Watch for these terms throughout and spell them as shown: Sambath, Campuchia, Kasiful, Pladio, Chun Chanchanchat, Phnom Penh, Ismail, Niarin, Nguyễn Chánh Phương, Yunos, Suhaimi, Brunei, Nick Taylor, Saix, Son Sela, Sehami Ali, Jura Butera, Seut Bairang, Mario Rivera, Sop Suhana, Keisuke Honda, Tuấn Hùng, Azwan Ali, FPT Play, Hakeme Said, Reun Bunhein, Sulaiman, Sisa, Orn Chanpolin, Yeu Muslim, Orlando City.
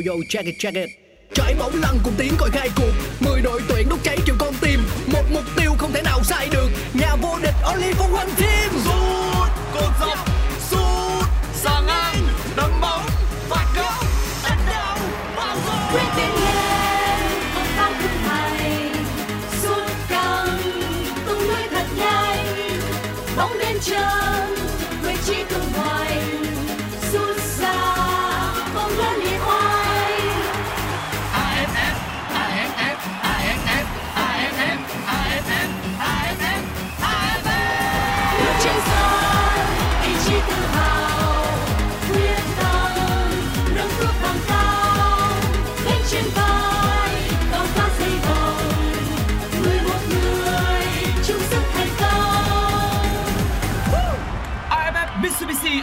yo check it trải bóng lăng cùng tiếng còi khai cuộc. 10 đội tuyển đốt cháy triệu con tim, một mục tiêu không thể nào sai được. Nhà vô địch Only for One Team. Sút cột dọc, sút xa ngang, đấm bóng, phạt góc, đánh đầu vào góc. Quyết định lên, con sao thức này, sút căng, tung lưới thật nhanh, bóng đến chân, người chỉ cường hoành, sút xa, bóng lớn đi hoài. AFF Mitsubishi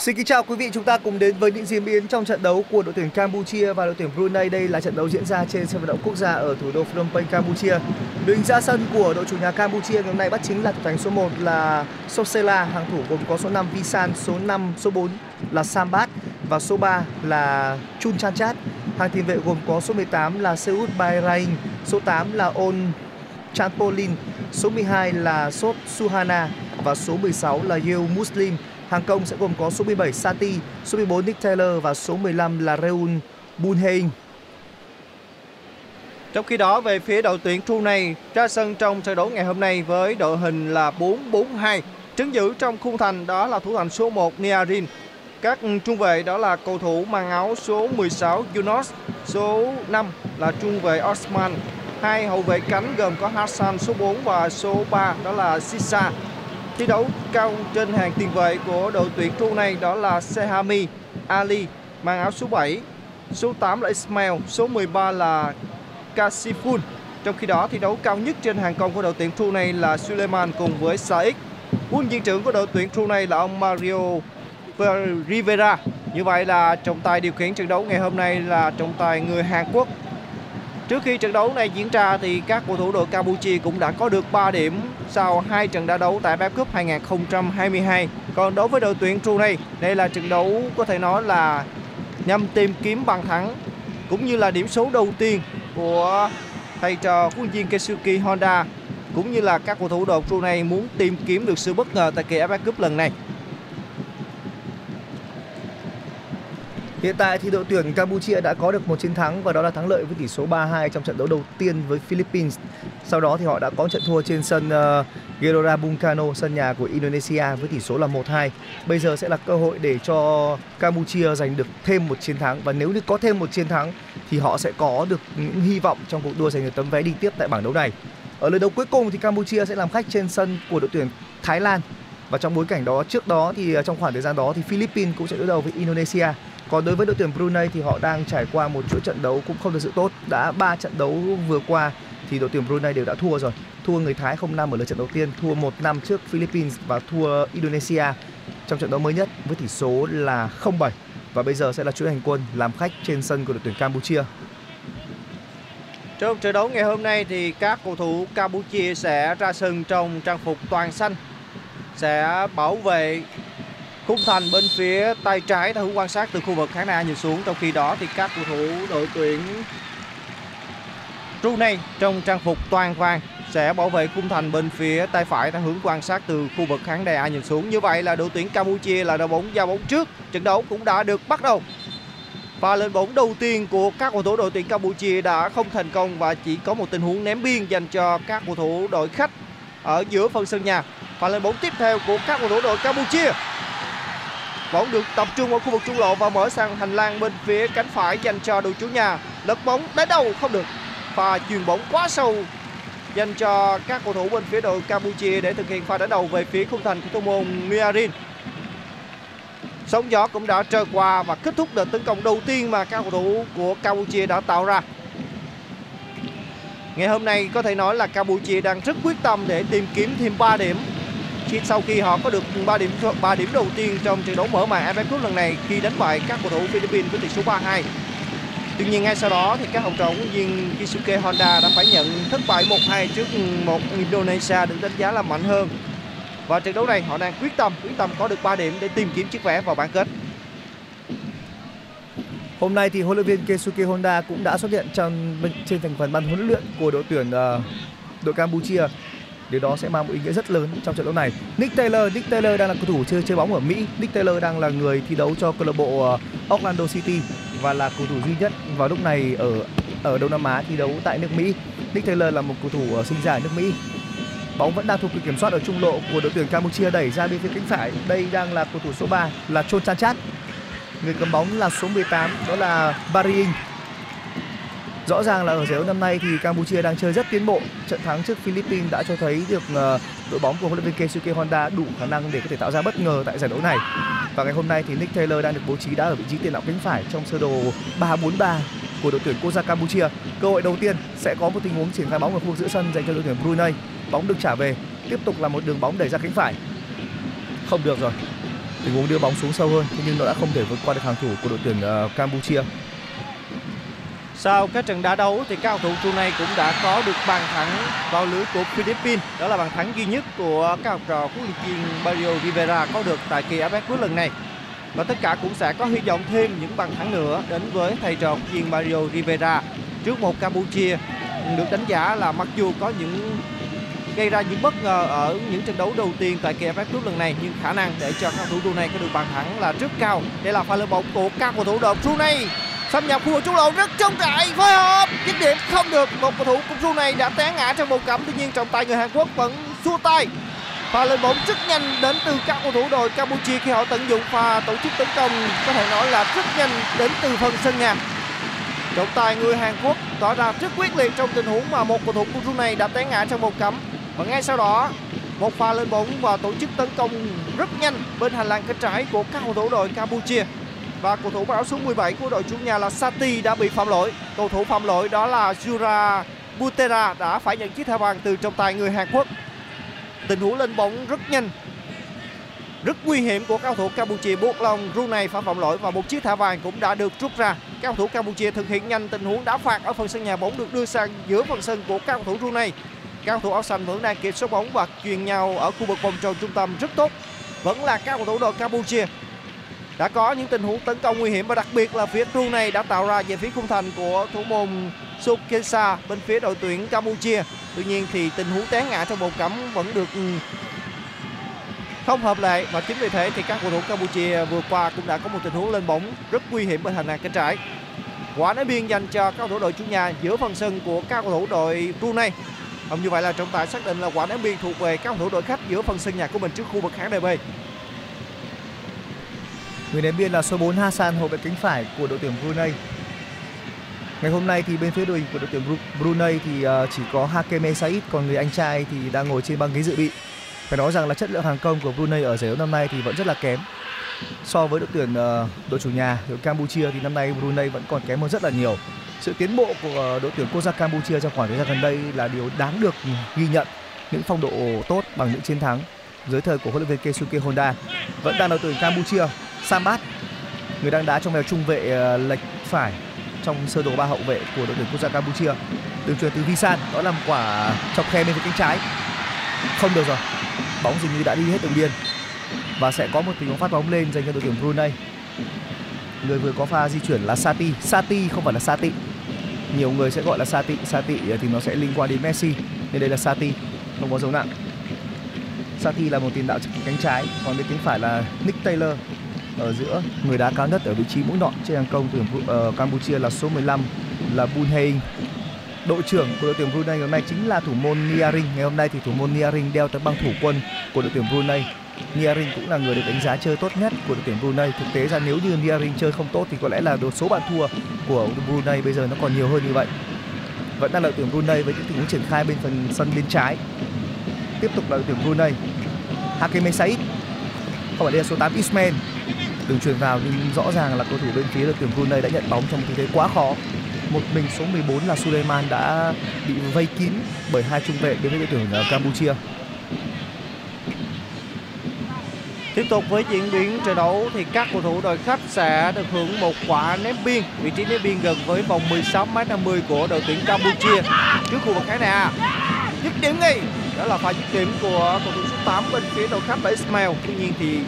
Xin kính chào quý vị, chúng ta cùng đến với những diễn biến trong trận đấu của đội tuyển Campuchia và đội tuyển Brunei. Đây là trận đấu diễn ra trên sân vận động quốc gia ở thủ đô Phnom Penh, Campuchia. Đội hình ra sân của đội chủ nhà Campuchia ngày hôm nay bắt chính là thủ thành số 1 là Sop Suhana, hàng thủ gồm có số 5 Visal, số 5, số 4 là Sambath và số 3 là Chun Chanchanchat. Hàng tiền vệ gồm có số 18 là Seut Bairang, số 8 là Orn Chanpolin, số 12 là Sop Suhana và số 16 là Yeu Muslim. Hàng công sẽ gồm có số 17 Sathi, số 14 Nick Taylor và số 15 là Reun Bunhein. Trong khi đó, về phía đội tuyển Brunei ra sân trong trận đấu ngày hôm nay với đội hình là 4-4-2. Trấn giữ trong khung thành đó là thủ thành số 1 Niarin. Các trung vệ đó là cầu thủ mang áo số 16 Yunos, số 5 là trung vệ Osman. Hai hậu vệ cánh gồm có Hassan số 4 và số 3 đó là Sisa. Thi đấu cao trên hàng tiền vệ của đội tuyển Brunei đó là Sehami Ali mang áo số 7, số 8 là Ismail, số 13 là Kasiful. Trong khi đó thi đấu cao nhất trên hàng công của đội tuyển Brunei là Sulaiman cùng với Saix. Huấn luyện viên trưởng của đội tuyển Brunei là ông Mario Rivera. Như vậy là trọng tài điều khiển trận đấu ngày hôm nay là trọng tài người Hàn Quốc. Trước khi trận đấu này diễn ra thì các cầu thủ đội Campuchia cũng đã có được 3 điểm sau 2 trận đá đấu tại AFF Cup 2022. Còn đối với đội tuyển Brunei, đây là trận đấu có thể nói là nhằm tìm kiếm bàn thắng cũng như là điểm số đầu tiên của thầy trò huấn luyện viên Keisuke Honda, cũng như là các cầu thủ đội Brunei muốn tìm kiếm được sự bất ngờ tại kỳ AFF Cup lần này. Hiện tại thì đội tuyển Campuchia đã có được một chiến thắng và đó là thắng lợi với tỷ số 3-2 trong trận đấu đầu tiên với Philippines. Sau đó thì họ đã có trận thua trên sân Gelora Bung Karno, sân nhà của Indonesia với tỷ số là 1-2. Bây giờ sẽ là cơ hội để cho Campuchia giành được thêm một chiến thắng, và nếu như có thêm một chiến thắng thì họ sẽ có được những hy vọng trong cuộc đua giành được tấm vé đi tiếp tại bảng đấu này. Ở lượt đấu cuối cùng thì Campuchia sẽ làm khách trên sân của đội tuyển Thái Lan. Và trong bối cảnh đó, trước đó thì trong khoảng thời gian đó thì Philippines cũng sẽ đối đầu với Indonesia. Còn đối với đội tuyển Brunei thì họ đang trải qua một chuỗi trận đấu cũng không thực sự tốt. Đã 3 trận đấu vừa qua thì đội tuyển Brunei đều đã thua rồi. Thua người Thái 0-5 ở lượt trận đầu tiên, thua 1-5 trước Philippines và thua Indonesia trong trận đấu mới nhất với tỷ số là 0-7. Và bây giờ sẽ là chuỗi hành quân làm khách trên sân của đội tuyển Campuchia. Trong trận đấu ngày hôm nay thì các cầu thủ Campuchia sẽ ra sân trong trang phục toàn xanh, sẽ bảo vệ khung thành bên phía tay trái theo hướng quan sát từ khu vực khán đài nhìn xuống. Trong khi đó thì các cầu thủ đội tuyển Brunei trong trang phục toàn vàng sẽ bảo vệ khung thành bên phía tay phải theo hướng quan sát từ khu vực khán đài nhìn xuống. Như vậy là đội tuyển Campuchia là đội bóng giao bóng trước, trận đấu cũng đã được bắt đầu. Pha lên bóng đầu tiên của các cầu thủ đội tuyển Campuchia đã không thành công và chỉ có một tình huống ném biên dành cho các cầu thủ đội khách ở giữa phần sân nhà. Pha lên bóng tiếp theo của các cầu thủ đội Campuchia, bóng được tập trung ở khu vực trung lộ và mở sang hành lang bên phía cánh phải dành cho đội chủ nhà. Lật bóng đánh đầu không được, pha chuyền bóng quá sâu dành cho các cầu thủ bên phía đội Campuchia để thực hiện pha đánh đầu về phía khung thành của thủ môn Niarin. Sóng gió cũng đã trôi qua và kết thúc đợt tấn công đầu tiên mà các cầu thủ của Campuchia đã tạo ra. Ngày hôm nay có thể nói là Campuchia đang rất quyết tâm để tìm kiếm thêm 3 điểm. Sau khi họ có được 3 điểm đầu tiên trong trận đấu mở màn AFF Cup lần này khi đánh bại các cầu thủ Philippines với tỷ số 3-2. Tuy nhiên ngay sau đó thì các học trò huấn viên Keisuke Honda đã phải nhận thất bại 1-2 trước một Indonesia được đánh giá là mạnh hơn. Và trận đấu này họ đang quyết tâm có được 3 điểm để tìm kiếm chiếc vé vào bán kết. Hôm nay thì huấn luyện viên Keisuke Honda cũng đã xuất hiện trên thành phần ban huấn luyện của đội Campuchia. Điều đó sẽ mang một ý nghĩa rất lớn trong trận đấu này. Nick Taylor đang là cầu thủ chơi bóng ở Mỹ. Nick Taylor đang là người thi đấu cho câu lạc bộ Orlando City và là cầu thủ duy nhất vào lúc này ở Đông Nam Á thi đấu tại nước Mỹ. Nick Taylor là một cầu thủ sinh ra ở nước Mỹ. Bóng vẫn đang thuộc quyền kiểm soát ở trung lộ của đội tuyển Campuchia, đẩy ra bên phía cánh phải. Đây đang là cầu thủ số 3 là Chun Chanchanchat. Người cầm bóng là số 18 đó là Baring. Rõ ràng là ở giải đấu năm nay thì Campuchia đang chơi rất tiến bộ. Trận thắng trước Philippines đã cho thấy được đội bóng của huấn luyện viên Keisuke Honda đủ khả năng để có thể tạo ra bất ngờ tại giải đấu này. Và ngày hôm nay thì Nick Taylor đang được bố trí đá ở vị trí tiền đạo cánh phải trong sơ đồ 3-4-3 của đội tuyển quốc gia Campuchia. Cơ hội đầu tiên sẽ có một tình huống triển khai bóng ở khu vực giữa sân dành cho đội tuyển Brunei. Bóng được trả về, tiếp tục là một đường bóng đẩy ra cánh phải. Không được rồi. Tình huống đưa bóng xuống sâu hơn, thế nhưng nó đã không thể vượt qua được hàng thủ của đội tuyển Campuchia. Sau các trận đá đấu thì các cầu thủ Brunei cũng đã có được bàn thắng vào lưới của Philippines. Đó là bàn thắng duy nhất của các học trò huấn luyện viên Mario Rivera có được tại kỳ AFF Cup lần này. Và tất cả cũng sẽ có hy vọng thêm những bàn thắng nữa đến với thầy trò huấn luyện viên Mario Rivera trước một Campuchia được đánh giá là mặc dù có những gây ra những bất ngờ ở những trận đấu đầu tiên tại kỳ AFF Cup lần này, nhưng khả năng để cho các cầu thủ Brunei có được bàn thắng là rất cao. Đây là pha lên bóng của các cầu thủ đội Brunei. Xâm nhập khu vực trung lộ rất trông trại, phối hợp dứt điểm không được. Một cầu thủ của Brunei đã té ngã trong bầu cấm, tuy nhiên trọng tài người Hàn Quốc vẫn xua tay. Pha lên bóng rất nhanh đến từ các cầu thủ đội Campuchia khi họ tận dụng pha tổ chức tấn công có thể nói là rất nhanh đến từ phần sân nhà. Trọng tài người Hàn Quốc tỏ ra rất quyết liệt trong tình huống mà một cầu thủ của Brunei đã té ngã trong bầu cấm. Và ngay sau đó một pha lên bóng và tổ chức tấn công rất nhanh bên hành lang cánh trái của các cầu thủ đội Campuchia. Và cầu thủ mặc áo số 17 của đội chủ nhà là Sathi đã bị phạm lỗi. Cầu thủ phạm lỗi đó là Jura Butera đã phải nhận chiếc thẻ vàng từ trọng tài người Hàn Quốc. Tình huống lên bóng rất nhanh, rất nguy hiểm của cầu thủ Campuchia buộc lòng Brunei phải phạm lỗi và một chiếc thẻ vàng cũng đã được rút ra. Các cầu thủ Campuchia thực hiện nhanh tình huống đá phạt ở phần sân nhà, bóng được đưa sang giữa phần sân của các cầu thủ Brunei. Các cầu thủ áo xanh vẫn đang kiểm soát bóng và chuyền nhau ở khu vực vòng tròn trung tâm rất tốt. Vẫn là các cầu thủ đội Campuchia đã có những tình huống tấn công nguy hiểm và đặc biệt là phía Brunei đã tạo ra về phía khung thành của thủ môn Sok Sela bên phía đội tuyển Campuchia. Tuy nhiên thì tình huống té ngã trong bầu cấm vẫn được không hợp lệ và chính vì thế thì các cầu thủ Campuchia vừa qua cũng đã có một tình huống lên bóng rất nguy hiểm bên hành lang cánh trái. Quả ném biên dành cho các cầu thủ đội chủ nhà giữa phần sân của các cầu thủ đội Brunei. Không như vậy là trọng tài xác định là quả ném biên thuộc về các cầu thủ đội khách giữa phần sân nhà của mình trước khu vực khán đài B. Người ném biên là số 4 Hassan, hậu vệ cánh phải của đội tuyển Brunei. Ngày hôm nay thì bên phía đội hình của đội tuyển Brunei thì chỉ có Hakeme Said, còn người anh trai thì đang ngồi trên băng ghế dự bị. Phải nói rằng là chất lượng hàng công của Brunei ở giải đấu năm nay thì vẫn rất là kém. So với đội tuyển đội chủ nhà đội Campuchia thì năm nay Brunei vẫn còn kém hơn rất là nhiều. Sự tiến bộ của đội tuyển quốc gia Campuchia trong khoảng thời gian gần đây là điều đáng được ghi nhận. Những phong độ tốt bằng những chiến thắng dưới thời của huấn luyện viên Keisuke Honda. Vẫn đang đội tuyển Campuchia Sambath, người đang đá trong vai trung vệ lệch phải trong sơ đồ 3 hậu vệ của đội tuyển quốc gia Campuchia. Đường truyền từ Visal, đó là một quả chọc khe bên phía cánh trái. Không được rồi. Bóng dường như đã đi hết đường biên. Và sẽ có một tình huống phát bóng lên dành cho đội tuyển Brunei. Người vừa có pha di chuyển là Sathi. Sathi không phải là Sathi. Nhiều người sẽ gọi là Sathi. Sathi thì nó sẽ liên quan đến Messi. Nên đây là Sathi, không có dấu nặng. Sathi là một tiền đạo cánh trái, còn bên cánh phải là Nick Taylor. Ở giữa người đá cao nhất ở vị trí mũi nhọn trên hàng công tuyển Campuchia là số 15 là Bunhein. Đội trưởng của đội tuyển Brunei hôm nay chính là thủ môn Niarin. Ngày hôm nay thì thủ môn Niarin đeo tấm băng thủ quân của đội tuyển Brunei. Niarin cũng là người được đánh giá chơi tốt nhất của đội tuyển Brunei. Thực tế ra nếu như Niarin chơi không tốt thì có lẽ là số bàn thua của Brunei bây giờ nó còn nhiều hơn như vậy. Vẫn đang là đội tuyển Brunei với những tình huống triển khai bên phần sân bên trái. Tiếp tục là đội tuyển Brunei. Hakeme Said, không phải đây là số 8 Ismail. Đường truyền vào nhưng rõ ràng là cầu thủ bên phía đội tuyển Brunei đã nhận bóng trong tư thế quá khó. một mình số 14 là Sulaiman đã bị vây kín bởi hai trung vệ đến với đội tuyển Campuchia. Tiếp tục với diễn biến trận đấu thì các cầu thủ đội khách sẽ được hưởng một quả ném biên, vị trí ném biên gần với vòng 16m50 của đội tuyển Campuchia trước khu vực khán đài. Dứt điểm ngay, đó là pha dứt điểm của cầu thủ số 8 bên phía đội khách là Ismail. Tuy nhiên thì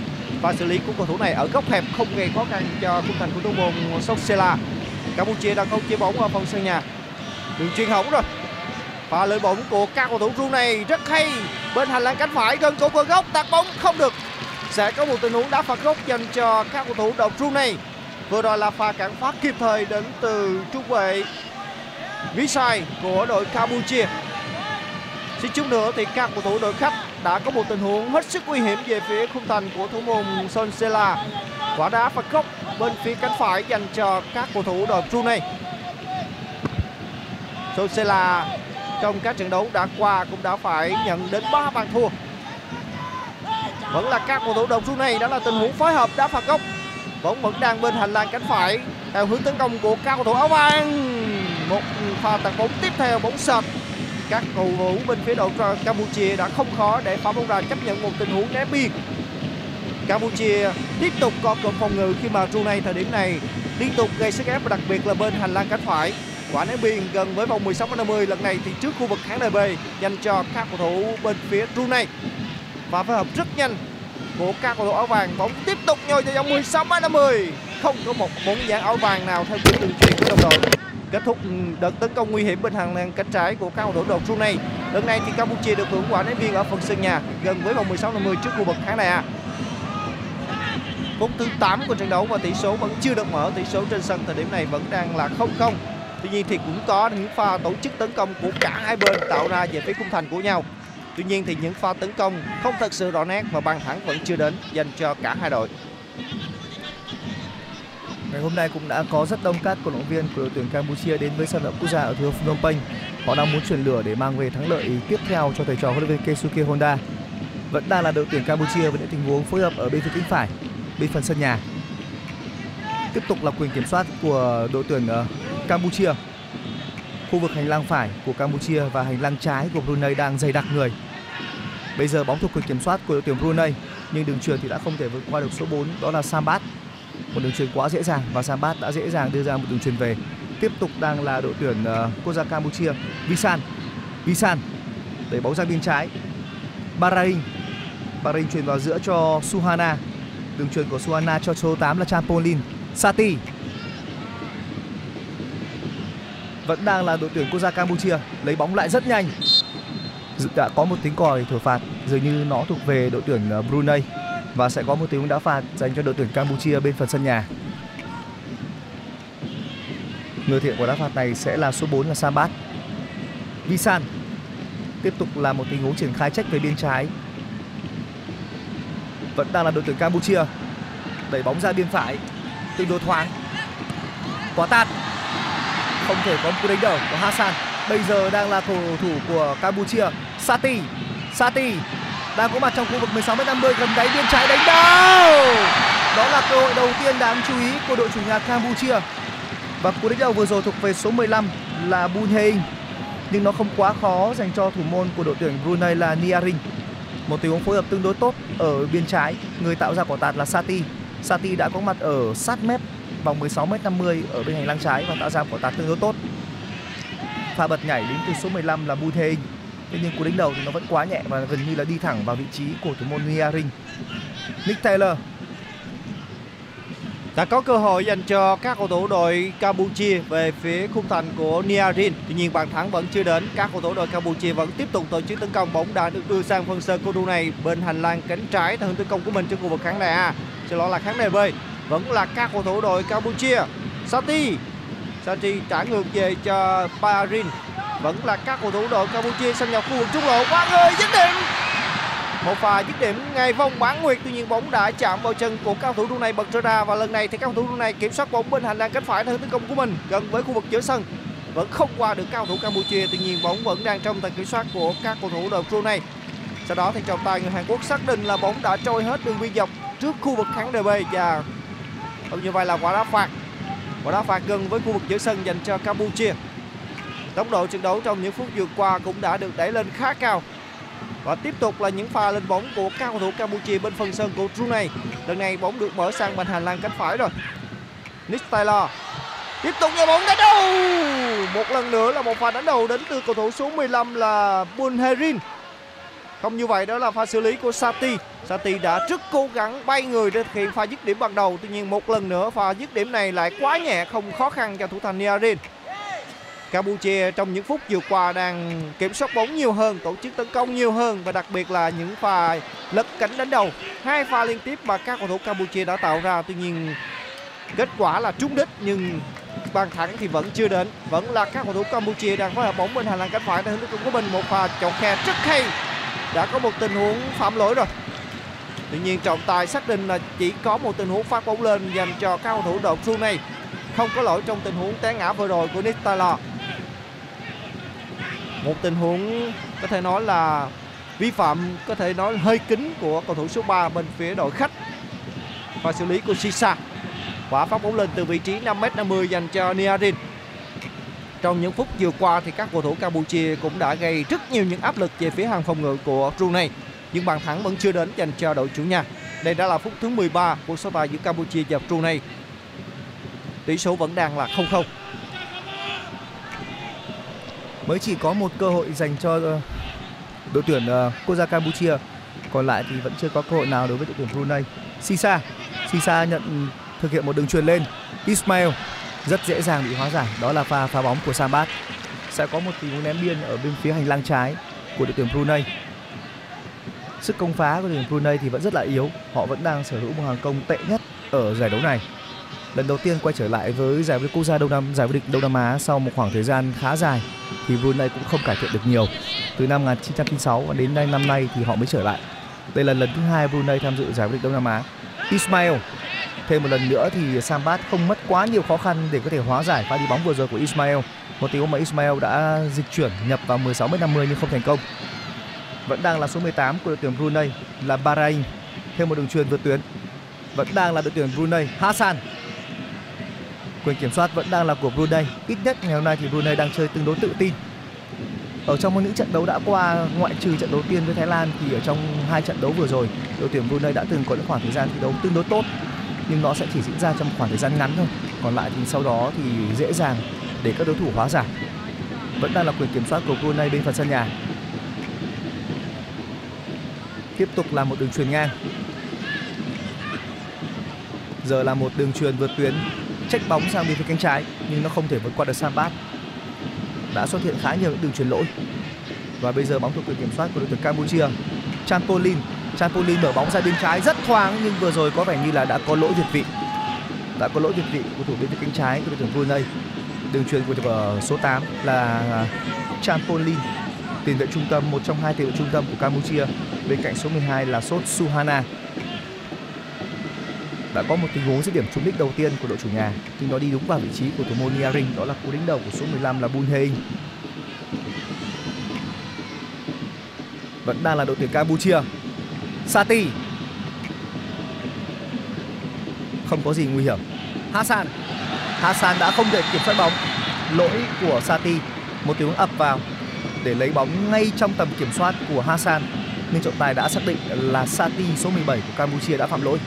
pha xử lý của cầu thủ này ở góc hẹp không gây khó khăn cho khung thành của thủ môn Sok Sela. Campuchia đang không chia bóng ở phòng sân nhà. Đường truyền hỏng rồi. Pha lưỡi bóng của các cầu thủ Brunei rất hay, bên hành lang cánh phải gần chỗ cửa góc, tạt bóng không được. Sẽ có một tình huống đá phạt góc dành cho các cầu thủ đội Brunei. Vừa rồi là pha cản phá kịp thời đến từ trung vệ Visal của đội Campuchia. Xin chút nữa thì các cầu thủ đội khách đã có một tình huống hết sức nguy hiểm về phía khung thành của thủ môn Son Sela. Quả đá phạt góc bên phía cánh phải dành cho các cầu thủ đội Brunei. Son Sela trong các trận đấu đã qua cũng đã phải nhận đến 3 bàn thua. Vẫn là các cầu thủ đội Brunei, đó là tình huống phối hợp đá phạt góc. Bóng vẫn đang bên hành lang cánh phải theo hướng tấn công của các cầu thủ áo vàng. Một pha tạt bóng tiếp theo, bóng sệt. Các cầu thủ bên phía đội Campuchia đã không khó để phá bóng ra, chấp nhận một tình huống ném biên. Campuchia tiếp tục có cụm phòng ngự khi mà Brunei thời điểm này liên tục gây sức ép, đặc biệt là bên hành lang cánh phải. Quả ném biên gần với vòng 16m50 lần này thì trước khu vực khán đài B dành cho các cầu thủ bên phía Brunei. Và phối hợp rất nhanh của các cầu thủ áo vàng, bóng tiếp tục nhồi cho vòng 16m50, không có một bóng dáng áo vàng nào theo kiểu đường truyền của đồng đội. Kết thúc đợt tấn công nguy hiểm bên hàng ngang cánh trái của các cầu thủ đội Brunei. Lần này thì Campuchia được hưởng quả ném biên ở phần sân nhà gần với vòng 16m50 trước khu vực khán đài A. Phút thứ 8 của trận đấu và tỷ số vẫn chưa được mở, tỷ số trên sân thời điểm này vẫn đang là 0-0. Tuy nhiên thì cũng có những pha tổ chức tấn công của cả hai bên tạo ra về phía khung thành của nhau. Tuy nhiên thì những pha tấn công không thật sự rõ nét và bàn thắng vẫn chưa đến dành cho cả hai đội. Ngày hôm nay cũng đã có rất đông các cổ động viên của đội tuyển Campuchia đến với sân vận động quốc gia ở thủ đô Phnom Penh. Họ đang muốn chuyển lửa để mang về thắng lợi tiếp theo cho thầy trò huấn luyện viên Keisuke Honda. Vẫn đang là đội tuyển Campuchia với những tình huống phối hợp ở bên phía cánh phải, bên phần sân nhà. Tiếp tục là quyền kiểm soát của đội tuyển Campuchia. Khu vực hành lang phải của Campuchia và hành lang trái của Brunei đang dày đặc người. Bây giờ bóng thuộc quyền kiểm soát của đội tuyển Brunei, nhưng đường chuyền thì đã không thể vượt qua được số 4, đó là Sambath. Một đường chuyền quá dễ dàng và Sambath đã dễ dàng đưa ra một đường chuyền về. Tiếp tục đang là đội tuyển quốc gia Campuchia. Visal đẩy bóng ra bên trái. Bairang chuyền vào giữa cho Suhana. Đường chuyền của Suhana cho số 8 là Chanpolin. Sathi. Vẫn đang là đội tuyển quốc gia Campuchia lấy bóng lại rất nhanh. Đã có một tiếng còi thổi phạt, dường như nó thuộc về đội tuyển Brunei và sẽ có một tiếng đá phạt dành cho đội tuyển Campuchia bên phần sân nhà. Người thiện của đá phạt này sẽ là số 4 là Sambath. Visal tiếp tục là một tình huống triển khai check về bên trái. Vẫn đang là đội tuyển Campuchia đẩy bóng ra bên phải, tương đối thoáng. Quả tạt không thể có cú đánh đầu của Hassan. Bây giờ đang là cầu thủ của Campuchia. Sathi đang có mặt trong khu vực 16m50 gần đáy biên trái, đánh đầu. Đó là cơ hội đầu tiên đáng chú ý của đội chủ nhà Campuchia. Và cú đánh đầu vừa rồi thuộc về số 15 là Bunhein, nhưng nó không quá khó dành cho thủ môn của đội tuyển Brunei là Niarin. Một tình huống phối hợp tương đối tốt ở biên trái, người tạo ra quả tạt là Sathi. Sathi đã có mặt ở sát mép vòng 16m50 ở bên hành lang trái và tạo ra quả tạt tương đối tốt. Pha bật nhảy đến từ số 15 là Bunhein. Thế nhưng cú đánh đầu thì nó vẫn quá nhẹ và gần như là đi thẳng vào vị trí của thủ môn Niarin. Nick Taylor đã có cơ hội dành cho các cầu thủ đội Campuchia về phía khung thành của Niarin. Tuy nhiên bàn thắng vẫn chưa đến. Các cầu thủ đội Campuchia vẫn tiếp tục tổ chức tấn công. Bóng đã được đưa sang phần sân của này bên hành lang cánh trái theo hướng tấn công của mình trong khu vực khán đài A. Sau đó là khán đài B. Vẫn là các cầu thủ đội Campuchia. Sathi trả ngược về cho Parin. Vẫn là các cầu thủ đội Campuchia xâm nhập khu vực trung lộ, qua người dứt điểm. Một pha dứt điểm ngay vòng bán nguyệt, tuy nhiên bóng đã chạm vào chân của các cầu thủ này, bật ra. Và lần này thì các cầu thủ này kiểm soát bóng bên hành lang cánh phải theo tấn công của mình gần với khu vực giữa sân, vẫn không qua được các cầu thủ Campuchia. Tuy nhiên bóng vẫn đang trong tầm kiểm soát của các cầu thủ đội Brunei. Sau đó thì trọng tài người Hàn Quốc xác định là bóng đã trôi hết đường biên dọc trước khu vực khán đài B và như vậy là quả đá phạt. Và đá phạt gần với khu vực giữa sân dành cho Campuchia. Tốc độ trận đấu trong những phút vừa qua cũng đã được đẩy lên khá cao. Và tiếp tục là những pha lên bóng của các cầu thủ Campuchia bên phần sân của Brunei. Lần này bóng được mở sang bên hành lang cánh phải rồi. Nick Taylor tiếp tục nhờ bóng đánh đầu. Một lần nữa là một pha đánh đầu đến từ cầu thủ số 15 là Bunhein. Không như vậy đó là pha xử lý của Sathi. Sathi đã rất cố gắng bay người để thực hiện pha dứt điểm ban đầu. Tuy nhiên một lần nữa pha dứt điểm này lại quá nhẹ, không khó khăn cho thủ thành Niarin. Campuchia trong những phút vừa qua đang kiểm soát bóng nhiều hơn, tổ chức tấn công nhiều hơn và đặc biệt là những pha lật cánh đánh đầu. Hai pha liên tiếp mà các cầu thủ Campuchia đã tạo ra, tuy nhiên kết quả là trúng đích nhưng bàn thắng thì vẫn chưa đến. Vẫn là các cầu thủ Campuchia đang phối hợp bóng bên hành lang cánh phải để hướng tấn công của mình. Một pha chọc khe rất hay, đã có một tình huống phạm lỗi rồi. Tuy nhiên trọng tài xác định là chỉ có một tình huống phát bóng lên dành cho các cầu thủ đội xu này, không có lỗi trong tình huống té ngã vừa rồi của Nick Taylor. Một tình huống có thể nói là vi phạm, có thể nói hơi kín của cầu thủ số 3 bên phía đội khách. Và xử lý của Sisa, quả phát bóng lên từ vị trí 5m50 dành cho Niarin. Trong những phút vừa qua thì các cầu thủ Campuchia cũng đã gây rất nhiều những áp lực về phía hàng phòng ngự của Brunei, nhưng bàn thắng vẫn chưa đến dành cho đội chủ nhà. Đây đã là phút thứ 13 của so tài giữa Campuchia và Brunei. Tỷ số vẫn đang là 0-0. Mới chỉ có một cơ hội dành cho đội tuyển quốc gia Campuchia, còn lại thì vẫn chưa có cơ hội nào đối với đội tuyển Brunei. Sisa nhận thực hiện một đường truyền lên. Ismail rất dễ dàng bị hóa giải, đó là pha bóng của Sambath. Sẽ có một tình huống ném biên ở bên phía hành lang trái của đội tuyển Brunei. Sức công phá của đội tuyển Brunei thì vẫn rất là yếu, họ vẫn đang sở hữu một hàng công tệ nhất ở giải đấu này. Lần đầu tiên quay trở lại với giải vô địch quốc gia giải vô địch Đông Nam Á sau một khoảng thời gian khá dài thì Brunei cũng không cải thiện được nhiều. Từ năm 1996 đến nay, năm nay thì họ mới trở lại. Đây là lần thứ hai Brunei tham dự giải vô địch Đông Nam Á. Ismail thêm một lần nữa thì Sambath không mất quá nhiều khó khăn để có thể hóa giải pha đi bóng vừa rồi của Ismail. Một tình huống mà Ismail đã dịch chuyển nhập vào 16m50 nhưng không thành công. Vẫn đang là số 18 của đội tuyển Brunei là Bahrain, thêm một đường truyền vượt tuyến. Vẫn đang là đội tuyển Brunei, Hassan. Quyền kiểm soát vẫn đang là của Brunei. Ít nhất ngày hôm nay thì Brunei đang chơi tương đối tự tin. Ở trong những trận đấu đã qua, ngoại trừ trận đầu tiên với Thái Lan, thì ở trong hai trận đấu vừa rồi đội tuyển Brunei đã từng có những khoảng thời gian thi đấu tương đối tốt, nhưng nó sẽ chỉ diễn ra trong khoảng thời gian ngắn thôi. Còn lại thì sau đó thì dễ dàng để các đối thủ hóa giải. Vẫn đang là quyền kiểm soát của Brunei bên phần sân nhà. Tiếp tục là một đường truyền ngang. Giờ là một đường truyền vượt tuyến, check bóng sang bên phía cánh trái nhưng nó không thể vượt qua được Sambath. Đã xuất hiện khá nhiều những đường chuyền lỗi. Và bây giờ bóng thuộc quyền kiểm soát của đội tuyển Campuchia. Chanpolin mở bóng ra bên trái rất thoáng nhưng vừa rồi có vẻ như là đã có lỗi việt vị. Đã có lỗi việt vị của thủ bên phía cánh trái của đội tuyển Brunei. Đường chuyền của số 8 là Chanpolin, tiền vệ trung tâm, một trong hai tiền vệ trung tâm của Campuchia. Bên cạnh số 12 là Sop Suhana. Đã có một tình huống dứt điểm trúng đích đầu tiên của đội chủ nhà, nhưng nó đi đúng vào vị trí của thủ môn Niarin, đó là cú đánh đầu của số 15 là Bunhein. Vẫn đang là đội tuyển Campuchia. Sathi không có gì nguy hiểm. Hassan đã không thể kiểm soát bóng. Lỗi của Sathi, một tình huống ập vào để lấy bóng ngay trong tầm kiểm soát của Hassan, nhưng trọng tài đã xác định là Sathi số 17 của Campuchia đã phạm lỗi.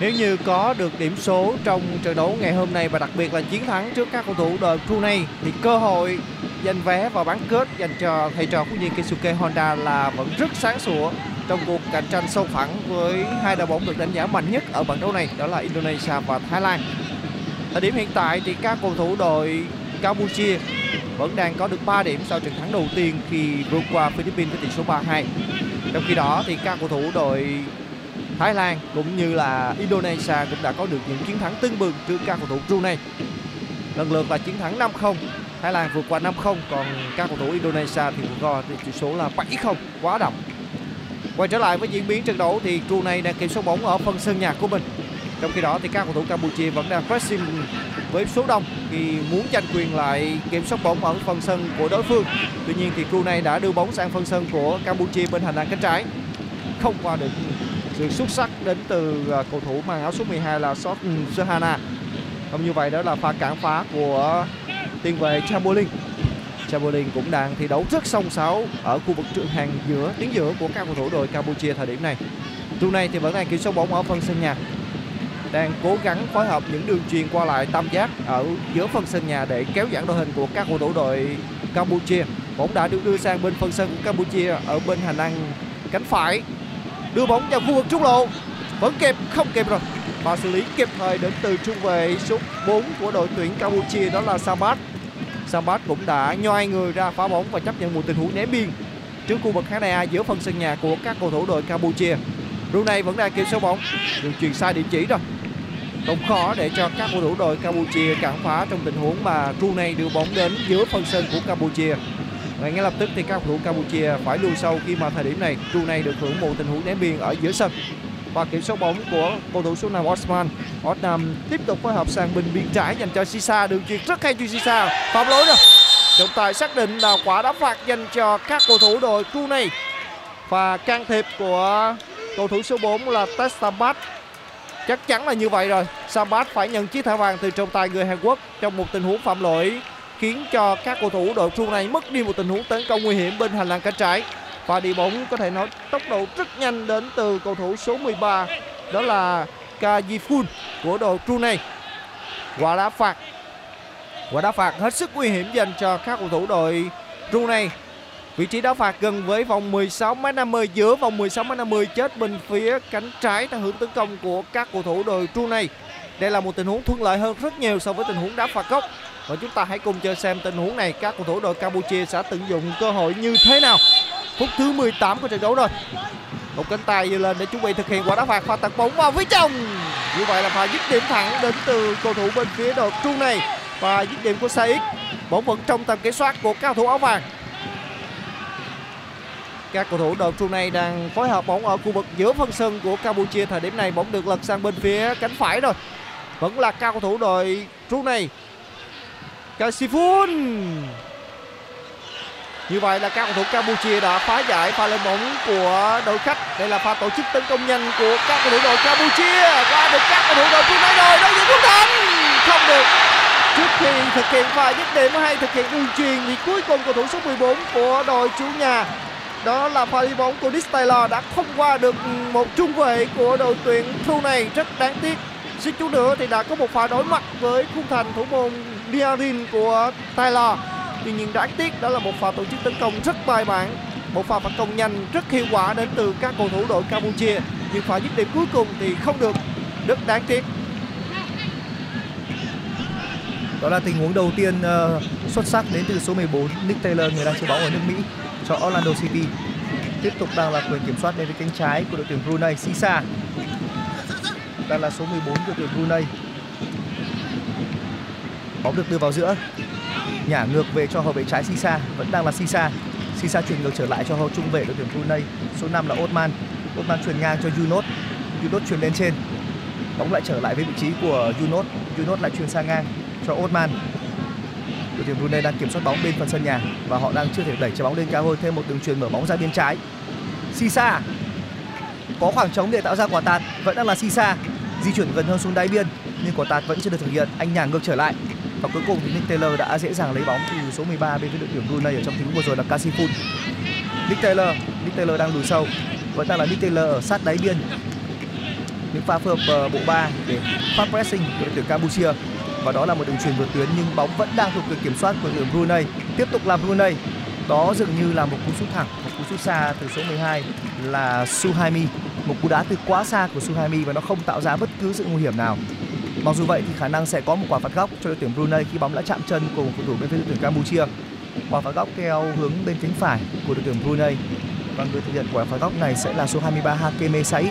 Nếu như có được điểm số trong trận đấu ngày hôm nay và đặc biệt là chiến thắng trước các cầu thủ đội Brunei thì cơ hội giành vé vào bán kết dành cho thầy trò huấn luyện Keisuke Honda là vẫn rất sáng sủa trong cuộc cạnh tranh sâu phẳng với hai đội bóng được đánh giá mạnh nhất ở bảng đấu này, đó là Indonesia và Thái Lan. Ở điểm hiện tại thì các cầu thủ đội Campuchia vẫn đang có được 3 điểm sau trận thắng đầu tiên khi vượt qua Philippines với tỷ số 3-2. Trong khi đó thì các cầu thủ đội Thái Lan cũng như là Indonesia cũng đã có được những chiến thắng tương bừng trước các cầu thủ Brunei. Lần lượt là chiến thắng 5-0, Thái Lan vượt qua 5-0, còn các cầu thủ Indonesia thì vượt qua tỷ số là 7-0, quá đậm. Quay trở lại với diễn biến trận đấu thì Brunei đang kiểm soát bóng ở phần sân nhà của mình. Trong khi đó thì các cầu thủ Campuchia vẫn đang pressing với số đông khi muốn giành quyền lại kiểm soát bóng ở phần sân của đối phương. Tuy nhiên thì Brunei đã đưa bóng sang phần sân của Campuchia bên hành lang cánh trái, không qua được sự xuất sắc đến từ cầu thủ mang áo số 12 là Sop Suhana. Không như vậy đó là pha cản phá của tiền vệ Chanpolin. Chanpolin cũng đang thi đấu rất song sáo ở khu vực trượng hàng giữa, tuyến giữa của các cầu thủ đội Campuchia thời điểm này. Lúc này thì vẫn đang kiểm soát bóng ở phần sân nhà, đang cố gắng phối hợp những đường truyền qua lại tam giác ở giữa phần sân nhà để kéo giãn đội hình của các cầu thủ đội Campuchia. Bóng đã được đưa sang bên phần sân của Campuchia ở bên hành lang cánh phải, đưa bóng vào khu vực trung lộ, vẫn kịp, không kịp rồi. Và xử lý kịp thời đến từ trung vệ số 4 của đội tuyển Campuchia đó là Sambath. Sambath cũng đã nhoai người ra phá bóng và chấp nhận một tình huống ném biên trước khu vực khán đài A giữa phần sân nhà của các cầu thủ đội Campuchia. Brunei vẫn đang kiểm soát bóng, đường truyền sai địa chỉ rồi. Không khó để cho các cầu thủ đội Campuchia cản phá trong tình huống mà Brunei đưa bóng đến giữa phần sân của Campuchia. Và ngay lập tức thì các cầu thủ Campuchia phải lùi sâu khi mà thời điểm này Brunei được hưởng một tình huống ném biên ở giữa sân. Và kiểm soát bóng của cầu thủ số 5 Osman. Osman tiếp tục phối hợp sang bên biên trái dành cho Sisa, đường chuyền rất hay cho Sisa, phạm lỗi rồi. Trọng tài xác định là quả đá phạt dành cho các cầu thủ đội Brunei và can thiệp của cầu thủ số 4 là Sambath. Chắc chắn là như vậy rồi. Sambath phải nhận chiếc thẻ vàng từ trọng tài người Hàn Quốc trong một tình huống phạm lỗi khiến cho các cầu thủ đội Brunei mất đi một tình huống tấn công nguy hiểm bên hành lang cánh trái. Và đi bóng có thể nói tốc độ rất nhanh đến từ cầu thủ số 13 đó là Kasiful của đội Brunei. Quả đá phạt hết sức nguy hiểm dành cho các cầu thủ đội Brunei. Vị trí đá phạt gần với vòng 16m50, giữa vòng 16m50 chết bên phía cánh trái theo hướng tấn công của các cầu thủ đội Brunei. Đây là một tình huống thuận lợi hơn rất nhiều so với tình huống đá phạt góc. Và chúng ta hãy cùng chờ xem tình huống này các cầu thủ đội Campuchia sẽ tận dụng cơ hội như thế nào. Phút thứ 18 của trận đấu rồi. Một cánh tay dơ lên để chuẩn bị thực hiện quả đá phạt, pha tạt bóng vào phía trong. Như vậy là pha dứt điểm thẳng đến từ cầu thủ bên phía đội Brunei và dứt điểm của Saix. Bóng vẫn trong tầm kiểm soát của các cầu thủ áo vàng. Các cầu thủ đội Brunei đang phối hợp bóng ở khu vực giữa phân sân của Campuchia thời điểm này. Bóng được lật sang bên phía cánh phải rồi. Vẫn là các cầu thủ đội Brunei. Kasiful. Như vậy là các cầu thủ Campuchia đã phá giải pha lên bóng của đội khách. Đây là pha tổ chức tấn công nhanh của các cầu thủ đội Campuchia, qua được các cầu thủ đội Brunei rồi. Đó là những cú thành không được. Trước khi thực hiện pha dứt điểm hay thực hiện đường truyền thì cuối cùng cầu thủ số 14 của đội chủ nhà đó là pha đi bóng của Nick Taylor đã không qua được một trung vệ của đội tuyển Brunei, rất đáng tiếc. Suýt chút nữa thì đã có một pha đối mặt với khung thành thủ môn Niarin của Taylor. Tuy nhiên đáng tiếc đó là một pha tổ chức tấn công rất bài bản, một pha phản công nhanh rất hiệu quả đến từ các cầu thủ đội Campuchia, nhưng pha dứt điểm cuối cùng thì không được, rất đáng tiếc. Đó là tình huống đầu tiên xuất sắc đến từ số 14 Nick Taylor, người đang chơi bóng ở nước Mỹ cho Orlando City. Tiếp tục đang là quyền kiểm soát đến với cánh trái của đội tuyển Brunei, Sisa. Đang là số 14 của đội Brunei. Bóng được đưa vào giữa, nhả ngược về cho hậu vệ trái Sisa, vẫn đang là Sisa. Sisa chuyển ngược trở lại cho hậu trung vệ đội tuyển Brunei, số 5 là Osman. Osman chuyển ngang cho Yunos. Yunos chuyển lên trên. Bóng lại trở lại với vị trí của Yunos. Yunos lại chuyển sang ngang cho Osman. Đội tuyển Brunei đang kiểm soát bóng bên phần sân nhà và họ đang chưa thể đẩy trái bóng lên cao hơn. Thêm một đường chuyền mở bóng ra bên trái. Sisa có khoảng trống để tạo ra quả tạt, vẫn đang là Sisa di chuyển gần hơn xuống đáy biên nhưng quả tạt vẫn chưa được thực hiện. Anh nhả ngược trở lại và cuối cùng thì Nick Taylor đã dễ dàng lấy bóng từ số 13 bên với đội tuyển Brunei ở trong tình huống vừa rồi là Kasiful. Nick Taylor đang lùi sâu, vẫn đang là Nick Taylor ở sát đáy biên. Những pha phối hợp bộ ba để phát pressing của đội tuyển Campuchia. Và đó là một đường chuyền vượt tuyến nhưng bóng vẫn đang thuộc quyền kiểm soát của đội tuyển Brunei. Tiếp tục là Brunei. Đó dường như là một cú sút thẳng, một cú sút xa từ số 12 là Suhaimi. Một cú đá từ quá xa của Suhaimi và nó không tạo ra bất cứ sự nguy hiểm nào. Mặc dù vậy thì khả năng sẽ có một quả phạt góc cho đội tuyển Brunei khi bóng đã chạm chân của một cầu thủ bên phía đội tuyển Campuchia. Quả phạt góc theo hướng bên cánh phải của đội tuyển Brunei. Và người thực hiện quả phạt góc này sẽ là số 23 Hakeme Said.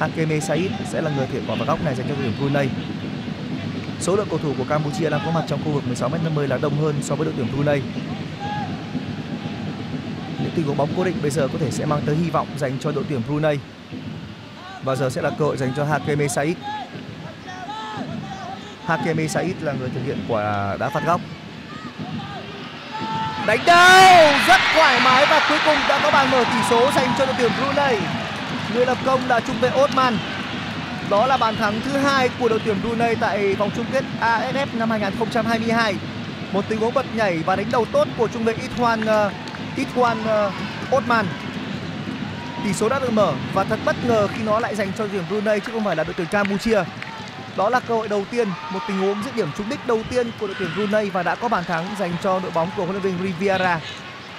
Hakeme Said sẽ là người thực hiện quả phạt góc này dành cho đội tuyển Brunei. Số lượng cầu thủ của Campuchia đang có mặt trong khu vực 16m50 là đông hơn so với đội tuyển Brunei. Những tình huống bóng cố định bây giờ có thể sẽ mang tới hy vọng dành cho đội tuyển Brunei. Và giờ sẽ là cơ hội dành cho Hakeme Said. Hakeme Said là người thực hiện quả đá phạt góc. Đánh đầu rất thoải mái và cuối cùng đã có bàn mở tỷ số dành cho đội tuyển Brunei. Người lập công là trung vệ Osman. Đó là bàn thắng thứ hai của đội tuyển Brunei tại vòng chung kết AFF năm 2022. Một tình huống bật nhảy và đánh đầu tốt của trung vệ Osman. Tỷ số đã được mở và thật bất ngờ khi nó lại dành cho đội tuyển Brunei chứ không phải là đội tuyển Campuchia. Đó là cơ hội đầu tiên, một tình huống dứt điểm trúng đích đầu tiên của đội tuyển Brunei và đã có bàn thắng dành cho đội bóng của huấn luyện viên Rivera.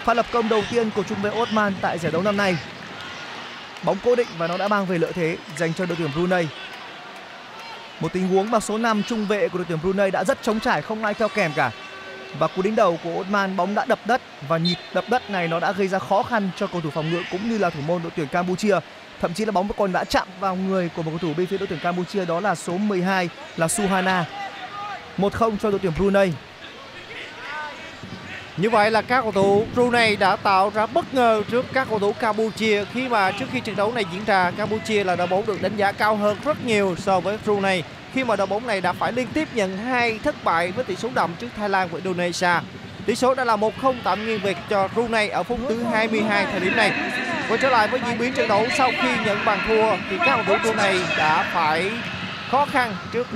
Pha lập công đầu tiên của trung vệ Osman tại giải đấu năm nay. Bóng cố định và nó đã mang về lợi thế dành cho đội tuyển Brunei. Một tình huống mà số 5 trung vệ của đội tuyển Brunei đã rất trống trải, không ai theo kèm cả. Và cú đánh đầu của Osman bóng đã đập đất và nhịp đập đất này nó đã gây ra khó khăn cho cầu thủ phòng ngự cũng như là thủ môn đội tuyển Campuchia. Thậm chí là bóng còn đã chạm vào người của một cầu thủ bên phía đội tuyển Campuchia, đó là số 12 là Suhana. 1-0 cho đội tuyển Brunei. Như vậy là các cầu thủ Brunei đã tạo ra bất ngờ trước các cầu thủ Campuchia khi mà trước khi trận đấu này diễn ra, Campuchia là đội bóng được đánh giá cao hơn rất nhiều so với Brunei khi mà đội bóng này đã phải liên tiếp nhận 2 thất bại với tỷ số đậm trước Thái Lan và Indonesia. Tỷ số đã là 1-0 tạm nghiêng về cho Brunei ở phút thứ 22 thời điểm này. Quay trở lại với diễn biến trận đấu, sau khi nhận bàn thua thì các cầu thủ Brunei đã phải khó khăn trước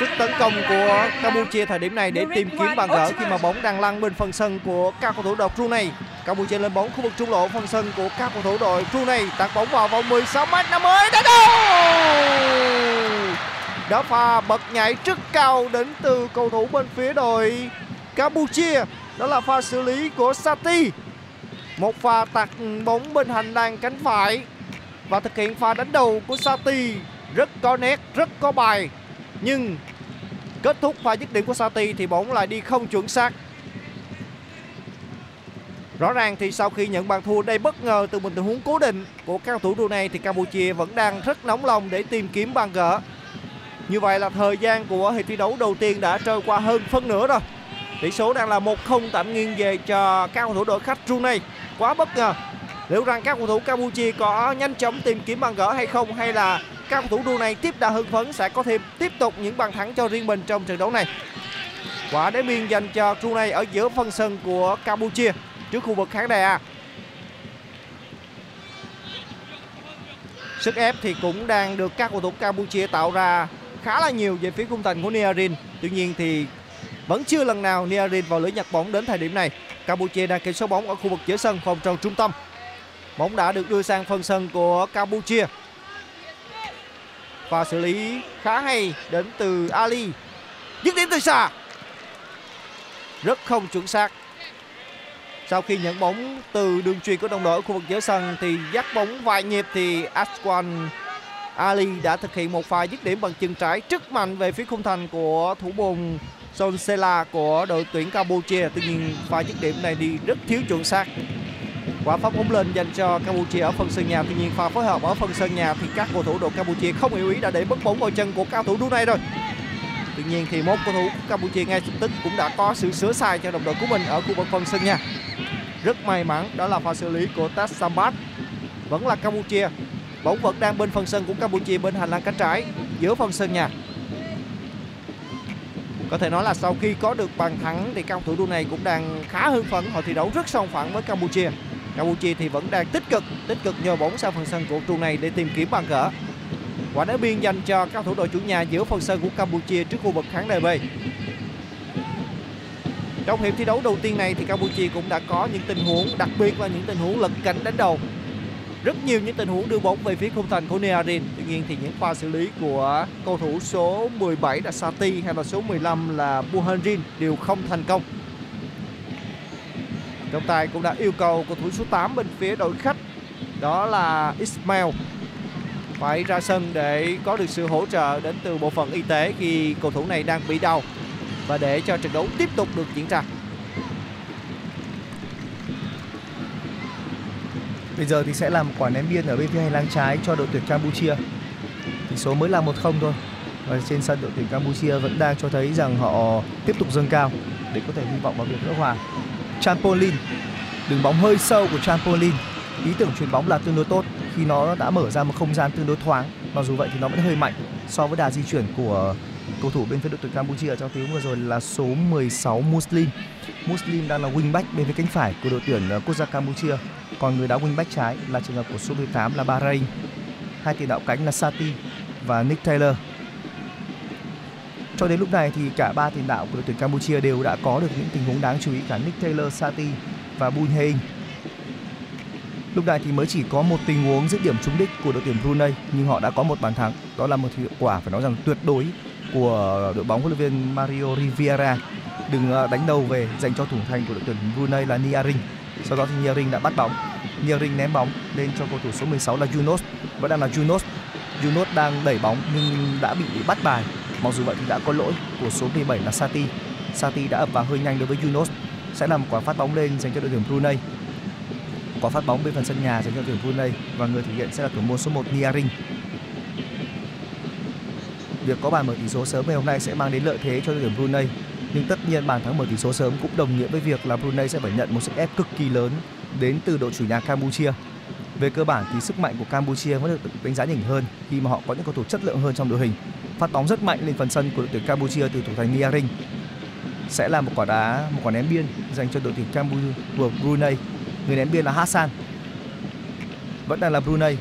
sức tấn công của Campuchia thời điểm này để tìm kiếm bàn gỡ khi mà bóng đang lăn bên phần sân của các cầu thủ đội Brunei. Campuchia lên bóng khu vực trung lộ phần sân của các cầu thủ đội Brunei, tạt bóng vào vòng 16m50 đã đâu. Đá pha bật nhảy rất cao đến từ cầu thủ bên phía đội Campuchia, đó là pha xử lý của Sathi. Một pha tạt bóng bên hành lang cánh phải và thực hiện pha đánh đầu của Sathi rất có nét, rất có bài, nhưng kết thúc pha dứt điểm của Sathi thì bóng lại đi không chuẩn xác. Rõ ràng thì sau khi nhận bàn thua đây bất ngờ từ một tình huống cố định của các cầu thủ Brunei thì Campuchia vẫn đang rất nóng lòng để tìm kiếm bàn gỡ. Như vậy là thời gian của hiệp thi đấu đầu tiên đã trôi qua hơn phân nửa rồi. Tỷ số đang là 1-0 tạm nghiêng về cho các cầu thủ đội khách Brunei. Quá bất ngờ. Liệu rằng các cầu thủ Campuchia có nhanh chóng tìm kiếm bàn gỡ hay không, hay là các cầu thủ Brunei tiếp đã hưng phấn sẽ có thêm tiếp tục những bàn thắng cho riêng mình trong trận đấu này. Quả đá biên dành cho Brunei ở giữa phân sân của Campuchia trước khu vực khán đài A. Sức ép thì cũng đang được các cầu thủ Campuchia tạo ra khá là nhiều về phía khung thành của Niarin. Tuy nhiên thì vẫn chưa lần nào Niarin vào lưới nhặt bóng đến thời điểm này. Campuchia đang kiểm soát bóng ở khu vực giữa sân vòng tròn trung tâm. Bóng đã được đưa sang phần sân của Campuchia. Và xử lý khá hay đến từ Ali. Dứt điểm từ xa. Rất không chuẩn xác. Sau khi nhận bóng từ đường truyền của đồng đội ở khu vực giữa sân thì dắt bóng vài nhịp thì Azwan Ali đã thực hiện một pha dứt điểm bằng chân trái rất mạnh về phía khung thành của thủ môn Sok Sela của đội tuyển Campuchia. Tuy nhiên pha dứt điểm này đi rất thiếu chuẩn xác. Quả phát bóng lên dành cho Campuchia ở phần sân nhà. Tuy nhiên pha phối hợp ở phần sân nhà thì các cầu thủ đội Campuchia không hiểu ý đã để mất bóng vào chân của cao thủ Brunei rồi. Tuy nhiên thì một cầu thủ Campuchia ngay lập tức cũng đã có sự sửa sai cho đồng đội của mình ở khu vực phần sân nhà. Rất may mắn, đó là pha xử lý của Sambath. Vẫn là Campuchia. Bóng vẫn đang bên phần sân của Campuchia bên hành lang cánh trái giữa phần sân nhà. Có thể nói là sau khi có được bàn thắng thì các cầu thủ Brunei cũng đang khá hưng phấn, họ thi đấu rất song phẳng với Campuchia. Campuchia thì vẫn đang tích cực nhồi bóng sang phần sân của Brunei để tìm kiếm bàn gỡ. Quả đá biên dành cho các cầu thủ đội chủ nhà giữa phần sân của Campuchia trước khu vực khán đài B. Trong hiệp thi đấu đầu tiên này thì Campuchia cũng đã có những tình huống, đặc biệt là những tình huống lật cánh đánh đầu. Rất nhiều những tình huống đưa bóng về phía khung thành của Niarin. Tuy nhiên thì những pha xử lý của cầu thủ số 17 là Sathi hay là số 15 là Bunhein đều không thành công. Trọng tài cũng đã yêu cầu cầu thủ số 8 bên phía đội khách, đó là Ismail, phải ra sân để có được sự hỗ trợ đến từ bộ phận y tế khi cầu thủ này đang bị đau và để cho trận đấu tiếp tục được diễn ra. Bây giờ thì sẽ làm quả ném biên ở bên phía hành lang trái cho đội tuyển Campuchia. Tỷ số mới là 1-0 thôi. Và trên sân đội tuyển Campuchia vẫn đang cho thấy rằng họ tiếp tục dâng cao để có thể hy vọng vào việc gỡ hòa. Chanpolin, đường bóng hơi sâu của Chanpolin. Ý tưởng chuyền bóng là tương đối tốt khi nó đã mở ra một không gian tương đối thoáng. Mặc dù vậy thì nó vẫn hơi mạnh so với đà di chuyển của cầu thủ bên phía đội tuyển Campuchia trong tiếng vừa rồi là số 16 Muslim. Muslim đang là wing back bên phía cánh phải của đội tuyển quốc gia Campuchia. Còn người đá wing back trái là trường hợp của số 18 là Bahrain. Hai tiền đạo cánh là Sathi và Nick Taylor. Cho đến lúc này thì cả ba tiền đạo của đội tuyển Campuchia đều đã có được những tình huống đáng chú ý, cả Nick Taylor, Sathi và Bunhein. Lúc này thì mới chỉ có một tình huống dứt điểm trúng đích của đội tuyển Brunei nhưng họ đã có một bàn thắng. Đó là một hiệu quả phải nói rằng tuyệt đối của đội bóng huấn luyện viên Mario Rivera. Đừng đánh đầu về dành cho thủ thành của đội tuyển Brunei là Niarin. Sau đó thì Niarin đã bắt bóng. Niarin ném bóng lên cho cầu thủ số 16 là Yunos. Vẫn đang là Yunos. Yunos đang đẩy bóng nhưng đã bị bắt bài. Mặc dù vậy thì đã có lỗi của số 17 là Sathi. Sathi đã ập vào hơi nhanh đối với Yunos. Sẽ làm quả phát bóng lên dành cho đội tuyển Brunei. Quả phát bóng bên phần sân nhà dành cho đội tuyển Brunei và người thực hiện sẽ là thủ môn số 1 Niarin. Việc có bàn mở tỷ số sớm ngày hôm nay sẽ mang đến lợi thế cho đội tuyển Brunei. Nhưng tất nhiên bàn thắng mở tỷ số sớm cũng đồng nghĩa với việc là Brunei sẽ phải nhận một sức ép cực kỳ lớn đến từ đội chủ nhà Campuchia. Về cơ bản thì sức mạnh của Campuchia vẫn được đánh giá nhỉnh hơn khi mà họ có những cầu thủ chất lượng hơn trong đội hình. Phát bóng rất mạnh lên phần sân của đội tuyển Campuchia từ thủ thành Niarin. Sẽ là một quả ném biên dành cho đội tuyển Campuchia của Brunei. Người ném biên là Hassan. Vẫn đang là Brunei.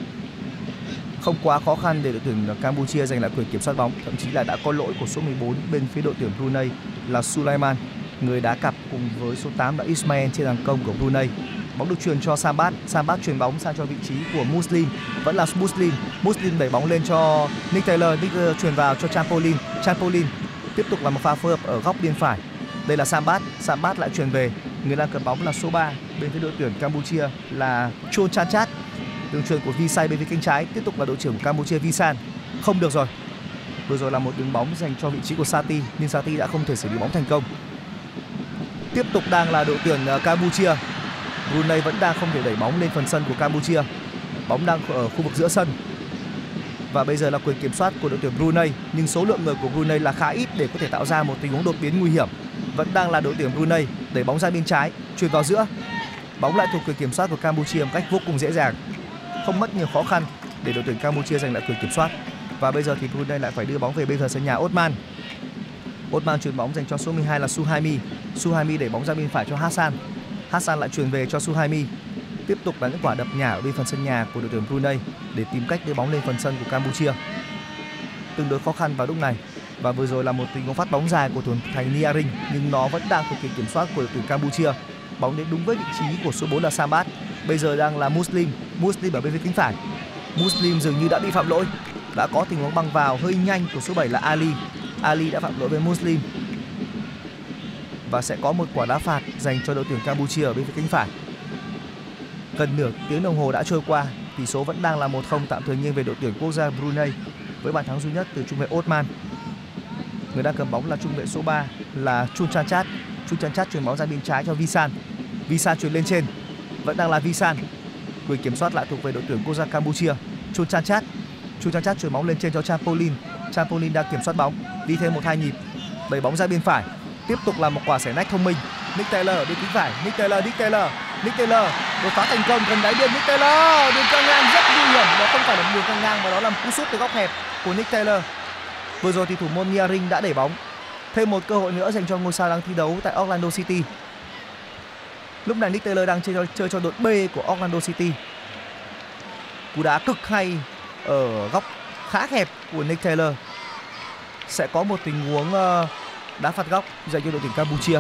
Không quá khó khăn để đội tuyển Campuchia giành lại quyền kiểm soát bóng, thậm chí là đã có lỗi của số 14 bên phía đội tuyển Brunei là Sulaiman, người đá cặp cùng với số 8 là Ismail trên hàng công của Brunei. Bóng được truyền cho Sambath, Sambath truyền bóng sang cho vị trí của Muslim, vẫn là Muslim, Muslim đẩy bóng lên cho Nick Taylor, Nick Taylor truyền vào cho Chanpolin, Chanpolin tiếp tục là một pha phối hợp ở góc bên phải. Đây là Sambath, Sambath lại truyền về, người đang cầm bóng là số 3 bên phía đội tuyển Campuchia là Chun Chanchanchat. Đường truyền của Visal bên phía cánh trái, tiếp tục là đội trưởng của Campuchia Visal. Không được rồi. Vừa rồi là một đường bóng dành cho vị trí của Sathi nhưng Sathi đã không thể xử lý bóng thành công. Tiếp tục đang là đội tuyển Campuchia. Brunei vẫn đang không thể đẩy bóng lên phần sân của Campuchia. Bóng đang ở khu vực giữa sân. Và bây giờ là quyền kiểm soát của đội tuyển Brunei, nhưng số lượng người của Brunei là khá ít để có thể tạo ra một tình huống đột biến nguy hiểm. Vẫn đang là đội tuyển Brunei đẩy bóng ra bên trái, chuyền vào giữa. Bóng lại thuộc quyền kiểm soát của Campuchia một cách vô cùng dễ dàng. Không mất nhiều khó khăn để đội tuyển Campuchia giành lại quyền kiểm soát. Và bây giờ thì Brunei lại phải đưa bóng về bên phần sân nhà Osman. Osman chuyền bóng dành cho số 12 là Suhaimi. Suhaimi đẩy bóng ra bên phải cho Hassan. Hassan lại chuyền về cho Suhaimi. Tiếp tục là những quả đập nhả ở bên phần sân nhà của đội tuyển Brunei để tìm cách đưa bóng lên phần sân của Campuchia. Tương đối khó khăn vào lúc này. Và vừa rồi là một tình huống phát bóng dài của thủ thành Niarin nhưng nó vẫn đang thuộc quyền kiểm soát của đội tuyển Campuchia. Bóng đến đúng với vị trí của số 4 là Sambath. Bây giờ đang là Muslim, Muslim ở bên phía cánh phải. Muslim dường như đã bị phạm lỗi. Đã có tình huống băng vào hơi nhanh của số 7 là Ali. Ali đã phạm lỗi với Muslim. Và sẽ có một quả đá phạt dành cho đội tuyển Campuchia ở bên phía cánh phải. Gần nửa tiếng đồng hồ đã trôi qua, tỷ số vẫn đang là 1-0 tạm thời nghiêng về đội tuyển quốc gia Brunei với bàn thắng duy nhất từ trung vệ Osman. Người đang cầm bóng là trung vệ số 3 là Chun Chanchanchat. Chun Chanchanchat chuyền bóng ra bên trái cho Visal. Visal chuyền lên trên. Vẫn đang là Visal. Quyền kiểm soát lại thuộc về đội tuyển quốc gia Campuchia. Chun Chanchanchat. Chun Chanchanchat chuyền bóng lên trên cho Chanpolin. Chanpolin đang kiểm soát bóng, đi thêm một hai nhịp, đẩy bóng ra bên phải. Tiếp tục là một quả xẻ nách thông minh. Nick Taylor ở bên cánh phải. Nick Taylor đột phá thành công gần đáy biên. Nick Taylor đường căng ngang rất nguy hiểm. Đó không phải là đường căng ngang mà đó là một cú sút từ góc hẹp của Nick Taylor. Vừa rồi thì thủ môn Niarin đã đẩy bóng. Thêm một cơ hội nữa dành cho ngôi sao đang thi đấu tại Orlando City. Lúc này Nick Taylor đang chơi cho đội B của Orlando City. Cú đá cực hay ở góc khá hẹp của Nick Taylor. Sẽ có một tình huống đá phạt góc dành cho đội tuyển Campuchia.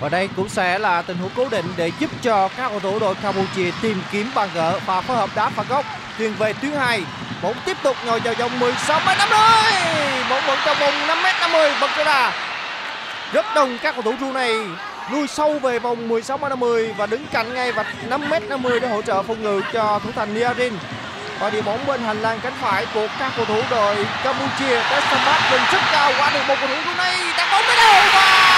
Và đây cũng sẽ là tình huống cố định để giúp cho các cầu thủ đội Campuchia tìm kiếm bàn gỡ và phối hợp đá phạt góc truyền về tuyến 2. Bóng tiếp tục ngồi vào vòng 16m50. Bóng vẫn trong vòng 5m50. Bật ra đà. Rất đông các cầu thủ Brunei lui sâu về vòng 16m50 và đứng cạnh ngay vạch 5m50 để hỗ trợ phòng ngự cho thủ thành Niarin. Và đi bóng bên hành lang cánh phải của các cầu thủ đội Campuchia. Test Sambath lên rất cao qua được một cầu thủ Brunei đặt bóng tới đầu vào.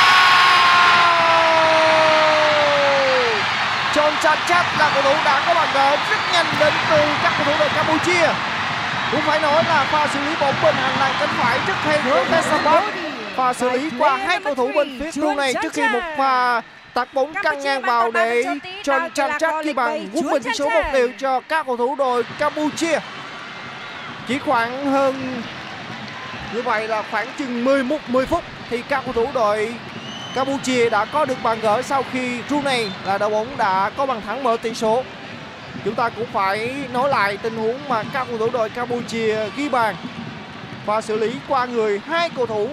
Chun Chanchanchat là cầu thủ đã có bàn gỡ rất nhanh đến từ các cầu thủ đội Campuchia. Cũng phải nói là pha xử lý bóng bên hành lang cánh phải rất hay của Test Sambath. Pha xử lý qua hai cầu thủ bên phía Brunei trước khi một pha tạt bóng căng ngang vào để Chun Chanchanchat ghi bàn giúp mình số 1-0 cho các cầu thủ đội Campuchia. Chỉ khoảng hơn như vậy là khoảng chừng 10 phút thì các cầu thủ đội Campuchia đã có được bàn gỡ sau khi Brunei là đội bóng đã có bàn thắng mở tỷ số. Chúng ta cũng phải nói lại tình huống mà các cầu thủ đội Campuchia ghi bàn và xử lý qua người hai cầu thủ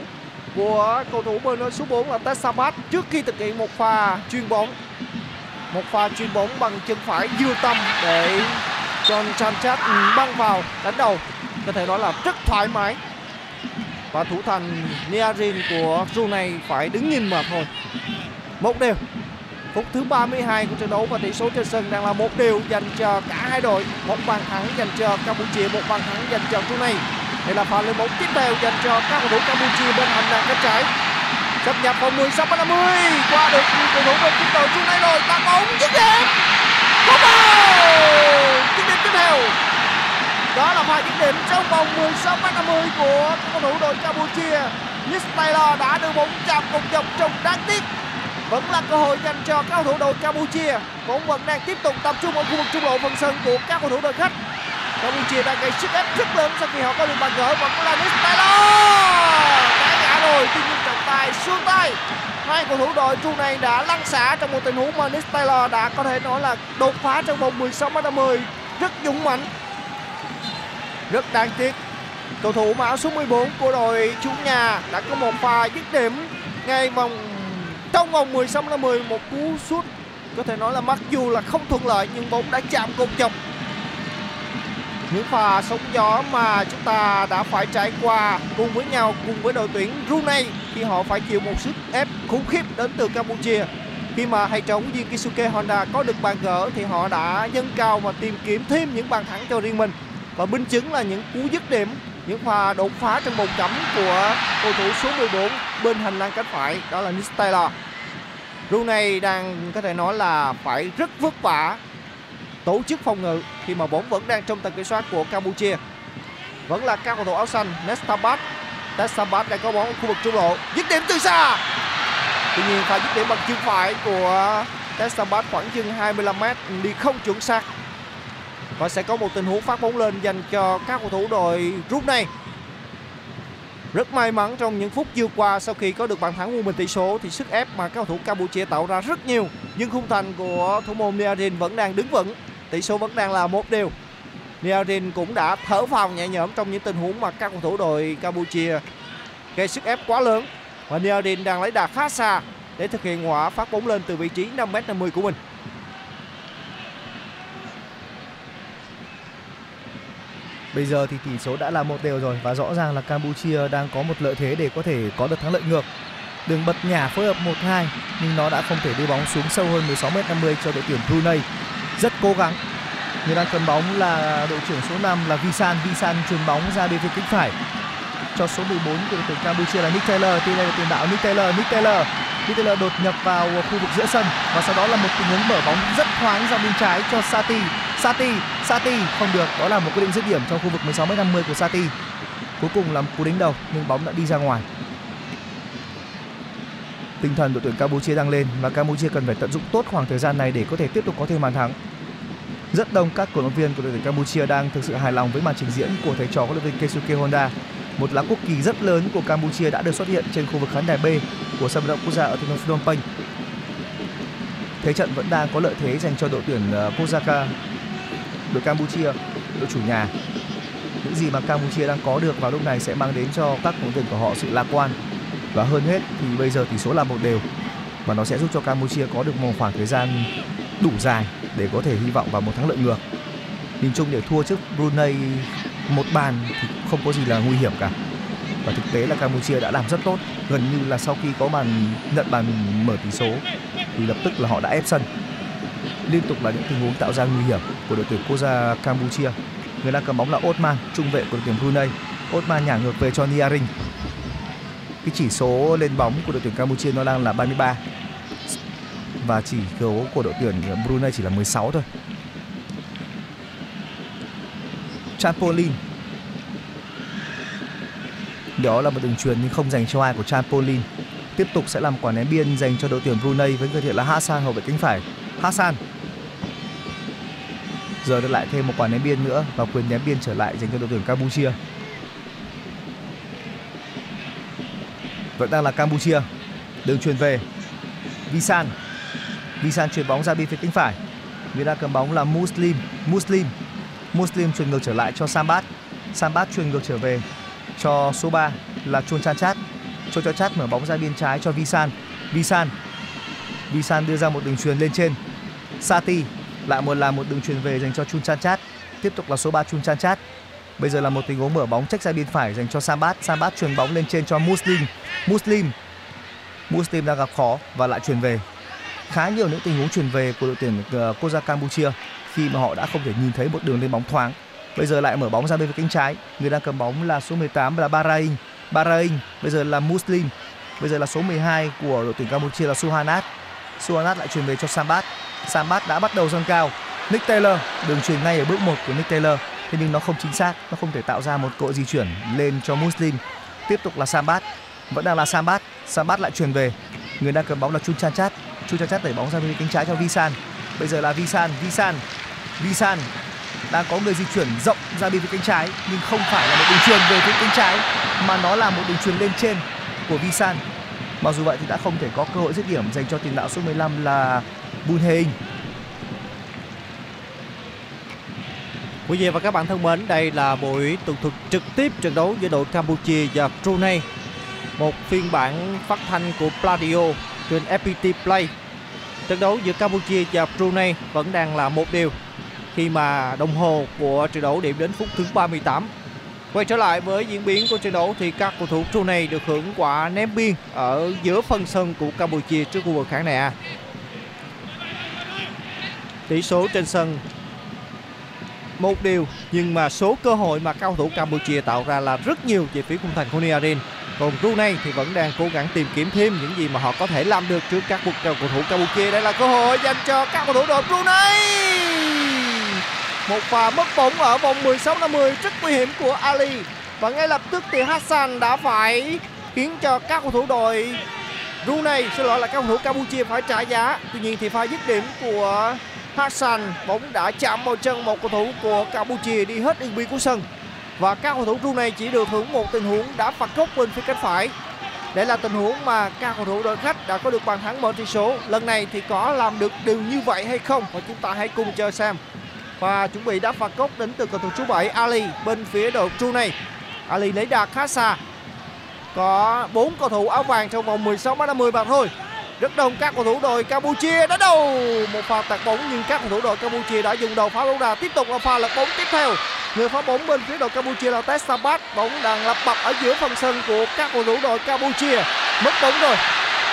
của cầu thủ bên đội số 4 là Sambath trước khi thực hiện một pha chuyền bóng. Một pha chuyền bóng bằng chân phải dư tâm để Chun Chanchanchat băng vào đánh đầu. Có thể nói là rất thoải mái. Và thủ thành Niarin của Brunei phải đứng nhìn mà thôi. 1-0. Phút thứ 32 của trận đấu và tỷ số trên sân đang là 1-0 dành cho cả hai đội. Một bàn thắng dành cho Campuchia, một bàn thắng dành cho Brunei. Đây là pha lên bóng tiếp theo dành cho các cầu thủ Campuchia bên hành lang cánh trái. Sắp nhập vào 16-50 qua được cầu thủ bên đội Brunei rồi, tạt bóng dứt điểm. Dứt điểm tiếp theo. Đó là pha dứt điểm trong vòng 16-50 của cầu thủ đội Campuchia. Nick Taylor đã đưa bóng chạm cột dọc trông đáng tiếc. Vẫn là cơ hội dành cho các cầu thủ đội Campuchia. Bóng vẫn đang tiếp tục tập trung ở khu vực trung lộ phần sân của các cầu thủ đội khách. Campuchia đang gây sức ép rất lớn sau khi họ có được bàn gỡ và cũng là Nick Taylor đã ngã rồi, tuy nhiên trọng tài xuống tay. Hai cầu thủ đội Brunei đã lăn xả trong một tình huống mà Nick Taylor đã có thể nói là đột phá trong vòng 16m50 rất dũng mãnh. Rất đáng tiếc, cầu thủ áo số 14 của đội chủ nhà đã có một pha dứt điểm ngay trong vòng 16m50, một cú sút có thể nói là mặc dù là không thuận lợi nhưng bóng đã chạm cột dọc. Những pha sóng gió mà chúng ta đã phải trải qua cùng với nhau, cùng với đội tuyển Brunei khi họ phải chịu một sức ép khủng khiếp đến từ Campuchia. Khi mà hay trống viên Keisuke Honda có được bàn gỡ thì họ đã dâng cao và tìm kiếm thêm những bàn thắng cho riêng mình. Và minh chứng là những cú dứt điểm, những pha đột phá trong vòng cấm của cầu thủ số 14 bên hành lang cánh phải, đó là Nick Taylor. Brunei đang có thể nói là phải rất vất vả tổ chức phòng ngự khi mà bóng vẫn đang trong tầm kiểm soát của Campuchia. Vẫn là các cầu thủ áo xanh, Sambath. Sambath đang có bóng ở khu vực trung lộ, dứt điểm từ xa. Tuy nhiên pha dứt điểm bằng chân phải của Sambath khoảng chừng 25m đi không chuẩn xác. Và sẽ có một tình huống phát bóng lên dành cho các cầu thủ đội Brunei. Rất may mắn trong những phút vừa qua sau khi có được bàn thắng của mình tỷ số thì sức ép mà các cầu thủ Campuchia tạo ra rất nhiều. Nhưng khung thành của thủ môn Niarin vẫn đang đứng vững. Tỷ số vẫn đang là 1-0. Niarin cũng đã thở phào nhẹ nhõm trong những tình huống mà các cầu thủ đội Campuchia gây sức ép quá lớn. Và Niarin đang lấy đà khá xa để thực hiện quả phát bóng lên từ vị trí 5m50 của mình. Bây giờ thì tỷ số đã là 1-0 rồi và rõ ràng là Campuchia đang có một lợi thế để có thể có được thắng lợi ngược. Đường bật nhả phối hợp 1-2 nhưng nó đã không thể đưa bóng xuống sâu hơn 16m50 cho đội tuyển Brunei. Rất cố gắng. Người đang cầm bóng là đội trưởng số 5 là Visal. Visal chuyền bóng ra bên phía cánh phải cho số 14 của đội tuyển Campuchia là Nick Taylor. Tuy nhiên là tiền đạo Nick Taylor đột nhập vào khu vực giữa sân và sau đó là một tình huống mở bóng rất thoáng ra bên trái cho Sathi không được, đó là một quyết định dứt điểm trong khu vực 16m50 của Sathi. Cuối cùng là một cú đánh đầu nhưng bóng đã đi ra ngoài. Tinh thần đội tuyển Campuchia đang lên và Campuchia cần phải tận dụng tốt khoảng thời gian này để có thể tiếp tục có thêm bàn thắng. Rất đông các cổ động viên của đội tuyển Campuchia đang thực sự hài lòng với màn trình diễn của thầy trò huấn luyện viên Keisuke Honda. Một lá quốc kỳ rất lớn của Campuchia đã được xuất hiện trên khu vực khán đài B của sân vận động quốc gia ở thủ đô Phnom Penh. Thế trận vẫn đang có lợi thế dành cho đội tuyển quốc gia đội Campuchia, đội chủ nhà. Những gì mà Campuchia đang có được vào lúc này sẽ mang đến cho các cầu thủ của họ sự lạc quan. Và hơn hết thì bây giờ tỷ số là 1-0 và nó sẽ giúp cho Campuchia có được một khoảng thời gian đủ dài để có thể hy vọng vào một thắng lợi ngược. Nhìn chung để thua trước Brunei một bàn thì không có gì là nguy hiểm cả. Và thực tế là Campuchia đã làm rất tốt, gần như là sau khi có nhận bàn mở tỷ số thì lập tức là họ đã ép sân. Liên tục là những tình huống tạo ra nguy hiểm của đội tuyển quốc gia Campuchia. Người đang cầm bóng là Osman, trung vệ của đội tuyển Brunei. Osman nhả ngược về cho Niarin. Cái chỉ số lên bóng của đội tuyển Campuchia nó đang là 33 và chỉ số của đội tuyển Brunei chỉ là 16 thôi. Chanpolin. Đó là một đường chuyền nhưng không dành cho ai của Chanpolin. Tiếp tục sẽ làm quả ném biên dành cho đội tuyển Brunei với người thiện là Hassan, hậu vệ cánh phải. Hassan. Giờ lại thêm một quả ném biên nữa và quyền ném biên trở lại dành cho đội tuyển Campuchia. Vẫn đang là Campuchia. Đường truyền về Visal. Visal chuyển bóng ra bên phía cánh phải. Người đang cầm bóng là Muslim truyền ngược trở lại cho Sambath. Sambath truyền ngược trở về cho số 3 là Chun Chanchanchat. Chun Chanchanchat mở bóng ra bên trái cho Visal. Visal đưa ra một đường truyền lên trên. Sathi lại một là một đường truyền về dành cho Chun Chanchanchat. Tiếp tục là số 3 Chun Chanchanchat. Bây giờ là một tình huống mở bóng trách ra bên phải dành cho Sambath. Sambath truyền bóng lên trên cho Muslim đang gặp khó và lại truyền về. Khá nhiều những tình huống truyền về của đội tuyển quốc gia Campuchia khi mà họ đã không thể nhìn thấy một đường lên bóng thoáng. Bây giờ lại mở bóng ra bên cánh trái. Người đang cầm bóng là số 18 là Bairang. Bây giờ là Muslim. Bây giờ là số 12 của đội tuyển Campuchia là Suhana. Suhana lại truyền về cho Sambath. Sambath đã bắt đầu dâng cao. Nick Taylor, đường truyền ngay ở bước 1 của Nick Taylor. Thế nhưng nó không chính xác, nó không thể tạo ra một cội di chuyển lên cho Muslim. Tiếp tục là Sambath. Vẫn đang là Sambath. Sambath lại truyền về. Người đang cầm bóng là Chun Chanchanchat. Chun Chanchanchat đẩy bóng ra bên cánh trái cho Visal. Bây giờ là Visal đang có người di chuyển rộng ra bên phía cánh trái, nhưng không phải là một đường truyền về phía cánh trái mà nó là một đường truyền lên trên của Visal. Mặc dù vậy thì đã không thể có cơ hội dứt điểm dành cho tiền đạo số 15 là Bunhein. Quý vị và các bạn thân mến, đây là buổi tường thuật trực tiếp trận đấu giữa đội Campuchia và Brunei. Một phiên bản phát thanh của Pladio trên FPT Play. Trận đấu giữa Campuchia và Brunei vẫn đang là một điều khi mà đồng hồ của trận đấu điểm đến phút thứ 38. Quay trở lại với diễn biến của trận đấu thì các cầu thủ Brunei được hưởng quả ném biên ở giữa phần sân của Campuchia trước khu vực khán đài A. Tỷ số trên sân một điều, nhưng mà số cơ hội mà cầu thủ Campuchia tạo ra là rất nhiều về phía khung thành của Niarin. Còn Brunei thì vẫn đang cố gắng tìm kiếm thêm những gì mà họ có thể làm được trước các cầu thủ Campuchia. Đây là cơ hội dành cho các cầu thủ đội Brunei. Một pha mất bóng ở vòng 16-50 rất nguy hiểm của Ali. Và ngay lập tức thì Hassan đã phải khiến cho các cầu thủ đội Brunei, xin lỗi là các cầu thủ Campuchia phải trả giá. Tuy nhiên thì pha dứt điểm của Hassan, bóng đã chạm vào chân một cầu thủ của Campuchia đi hết đường biên của sân. Và các cầu thủ Brunei chỉ được hưởng một tình huống đá phạt góc bên phía cánh phải. Đây là tình huống mà các cầu thủ đội khách đã có được bàn thắng mở tỷ số. Lần này thì có làm được điều như vậy hay không? Và chúng ta hãy cùng chờ xem. Và chuẩn bị đá phạt góc đến từ cầu thủ số 7 Ali bên phía đội Brunei. Ali lấy đà khá xa. Có 4 cầu thủ áo vàng trong vòng 16-50 mà thôi. Rất đông các cầu thủ đội Campuchia đã đầu một pha tạt bóng, nhưng các cầu thủ đội Campuchia đã dùng đầu phá bóng ra. Tiếp tục là pha lật bóng tiếp theo. Người phá bóng bên phía đội Campuchia là Sambath. Bóng đang lập bập ở giữa phần sân của các cầu thủ đội Campuchia. Mất bóng rồi.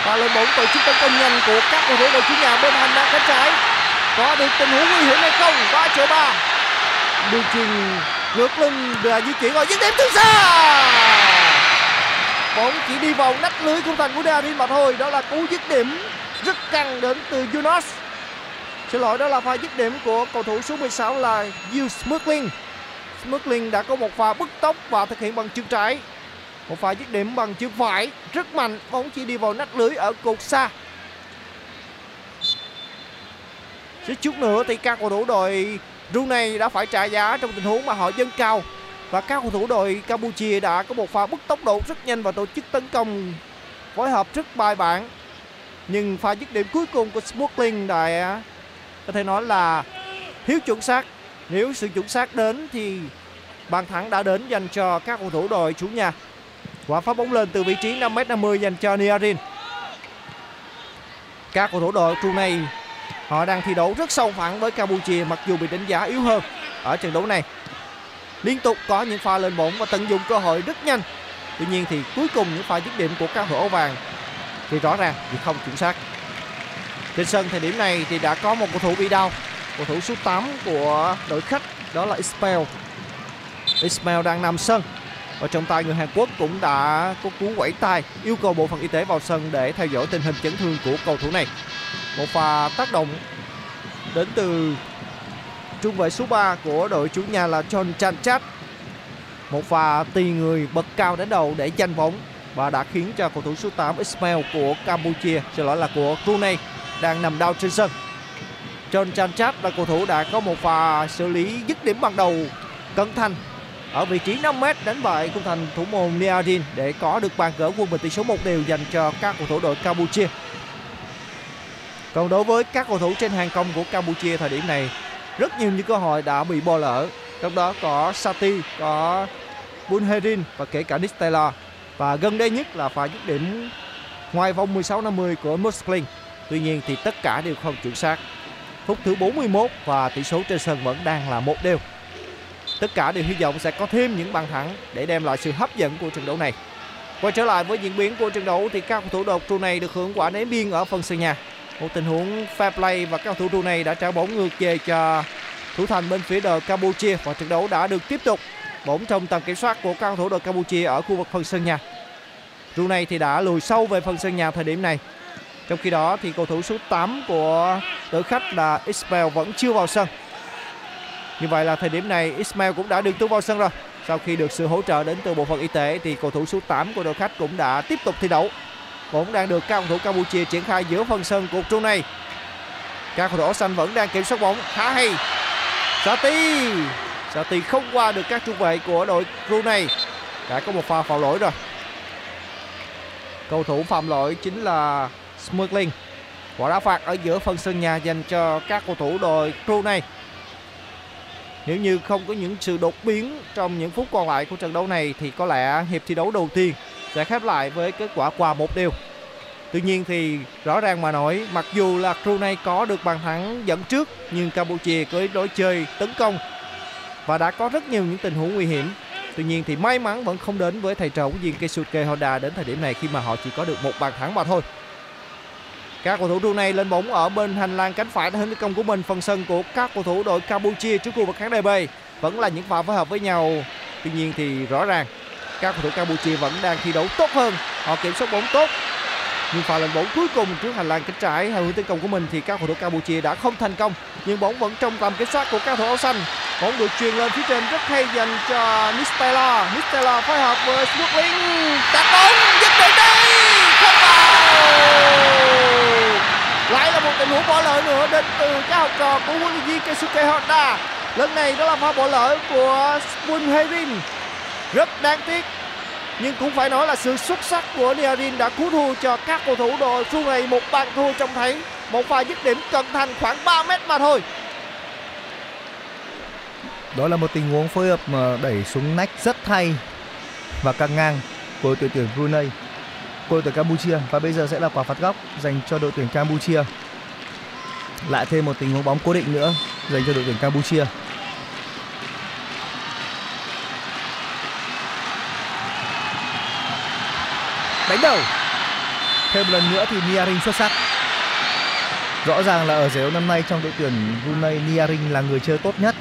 Và lên bóng tổ chức tấn công nhanh của các cầu thủ đội chủ nhà bên hành lang cánh trái. Có được tình huống nguy hiểm hay không? 3-3. Đường chuyền ngược lưng và di chuyển rồi dứt điểm từ xa. Bóng chỉ đi vào nách lưới khung thành của Niarin mà thôi. Đó là cú dứt điểm rất căng đến từ Yunos. Xin lỗi, đó là pha dứt điểm của cầu thủ số 16 là Yeu Muslim. Muslim đã có một pha bứt tốc và thực hiện bằng chân trái. Một pha dứt điểm bằng chân phải rất mạnh. Bóng chỉ đi vào nách lưới ở cột xa. Chút nữa thì các cầu thủ đội Brunei đã phải trả giá trong tình huống mà họ dâng cao. Và các cầu thủ đội Campuchia đã có một pha bứt tốc độ rất nhanh và tổ chức tấn công phối hợp rất bài bản. Nhưng pha dứt điểm cuối cùng của Smuggling đã có thể nói là thiếu chuẩn xác. Nếu sự chuẩn xác đến thì bàn thắng đã đến dành cho các cầu thủ đội chủ nhà. Quả phá bóng lên từ vị trí 5m50 dành cho Niarin. Các cầu thủ đội Brunei họ đang thi đấu rất song phẳng với Campuchia, mặc dù bị đánh giá yếu hơn ở trận đấu này. Liên tục có những pha lên bóng và tận dụng cơ hội rất nhanh. Tuy nhiên thì cuối cùng những pha dứt điểm của các cầu thủ áo vàng thì rõ ràng thì không chuẩn xác. Trên sân thời điểm này thì đã có một cầu thủ bị đau. Cầu thủ số 8 của đội khách đó là Ismail. Ismail đang nằm sân. Và trọng tài người Hàn Quốc cũng đã có cú quẩy tay yêu cầu bộ phận y tế vào sân để theo dõi tình hình chấn thương của cầu thủ này. Một pha tác động đến từ trung vệ số 3 của đội chủ nhà là Chun Chanchanchat. Một pha tì người bật cao đến đầu để giành bóng và đã khiến cho cầu thủ số 8 Ismail của Campuchia, xin lỗi là của Brunei, đang nằm đau trên sân. Chun Chanchanchat là cầu thủ đã có một pha xử lý dứt điểm bằng đầu cẩn thành ở vị trí 5m đánh bại khung thành thủ môn Niarin để có được bàn gỡ quân bình tỷ số 1-0 dành cho các cầu thủ đội Campuchia. Còn đối với các cầu thủ trên hàng công của Campuchia thời điểm này, rất nhiều những cơ hội đã bị bỏ lỡ, trong đó có Sathi, có Bunhein và kể cả Nick Taylor. Và gần đây nhất là pha dứt điểm ngoài vòng 16-50 của Muslim. Tuy nhiên thì tất cả đều không chuẩn xác. Phút thứ 41 và tỷ số trên sân vẫn đang là 1-0. Tất cả đều hy vọng sẽ có thêm những bàn thắng để đem lại sự hấp dẫn của trận đấu này. Quay trở lại với diễn biến của trận đấu thì các cầu thủ đội Brunei được hưởng quả ném biên ở phần sân nhà. Một tình huống fair play và các cầu thủ Brunei đã trả bóng ngược về cho thủ thành bên phía đội Campuchia và trận đấu đã được tiếp tục. Bóng trong tầm kiểm soát của các cầu thủ đội Campuchia ở khu vực phần sân nhà. Brunei thì đã lùi sâu về phần sân nhà thời điểm này. Trong khi đó thì cầu thủ số 8 của đội khách là Ismail vẫn chưa vào sân. Như vậy là thời điểm này Ismail cũng đã được tung vào sân rồi. Sau khi được sự hỗ trợ đến từ bộ phận y tế thì cầu thủ số 8 của đội khách cũng đã tiếp tục thi đấu. Cũng đang được các cầu thủ Campuchia triển khai giữa phần sân của Brunei. Các cầu thủ áo xanh vẫn đang kiểm soát bóng khá hay. Sathi không qua được các trung vệ của đội Brunei. Đã có một pha phạm lỗi rồi. Cầu thủ phạm lỗi chính là Smuggling. Quả đá phạt ở giữa phần sân nhà dành cho các cầu thủ đội Brunei. Nếu như không có những sự đột biến trong những phút còn lại của trận đấu này thì có lẽ hiệp thi đấu đầu tiên sẽ khép lại với kết quả hòa 1-0. Tuy nhiên thì rõ ràng mà nói, mặc dù là Brunei có được bàn thắng dẫn trước nhưng Campuchia với lối chơi tấn công và đã có rất nhiều những tình huống nguy hiểm. Tuy nhiên thì may mắn vẫn không đến với thầy trò huấn luyện viên Keisuke Honda đến thời điểm này khi mà họ chỉ có được một bàn thắng mà thôi. Các cầu thủ Brunei lên bóng ở bên hành lang cánh phải để hướng tấn công của mình. Phần sân của các cầu thủ đội Campuchia trước khu vực khán đài B vẫn là những pha phối hợp với nhau. Tuy nhiên thì rõ ràng các cầu thủ Campuchia vẫn đang thi đấu tốt hơn, họ kiểm soát bóng tốt. Nhưng pha lên bóng cuối cùng trước hành lang cánh trái theo hướng tấn công của mình thì các cầu thủ Campuchia đã không thành công. Nhưng bóng vẫn trong tầm kiểm soát của các cầu thủ áo xanh. Bóng được truyền lên phía trên rất hay dành cho Nick Taylor. Nick Taylor phối hợp với Smuggling. Tạt bóng, dứt điểm đi, không vào. Lại là một tình huống bỏ lỡ nữa đến từ các học trò của huấn luyện viên Keisuke Honda. Lần này đó là pha bỏ lỡ của Bunhein. Rất đáng tiếc. Nhưng cũng phải nói là sự xuất sắc của Niarin đã cứu thua cho các cầu thủ đội Brunei một bàn thua trông thấy. Một pha dứt điểm cận thành khoảng 3m mà thôi. Đó là một tình huống phối hợp mà đẩy xuống nách rất hay và căng ngang của đội tuyển Brunei, của đội tuyển Campuchia. Và bây giờ sẽ là quả phạt góc dành cho đội tuyển Campuchia. Lại thêm một tình huống bóng cố định nữa dành cho đội tuyển Campuchia. Đánh đầu. Thêm một lần nữa thì Niarin xuất sắc. Rõ ràng là ở giải đấu năm nay trong đội tuyển Brunei, Niarin là người chơi tốt nhất.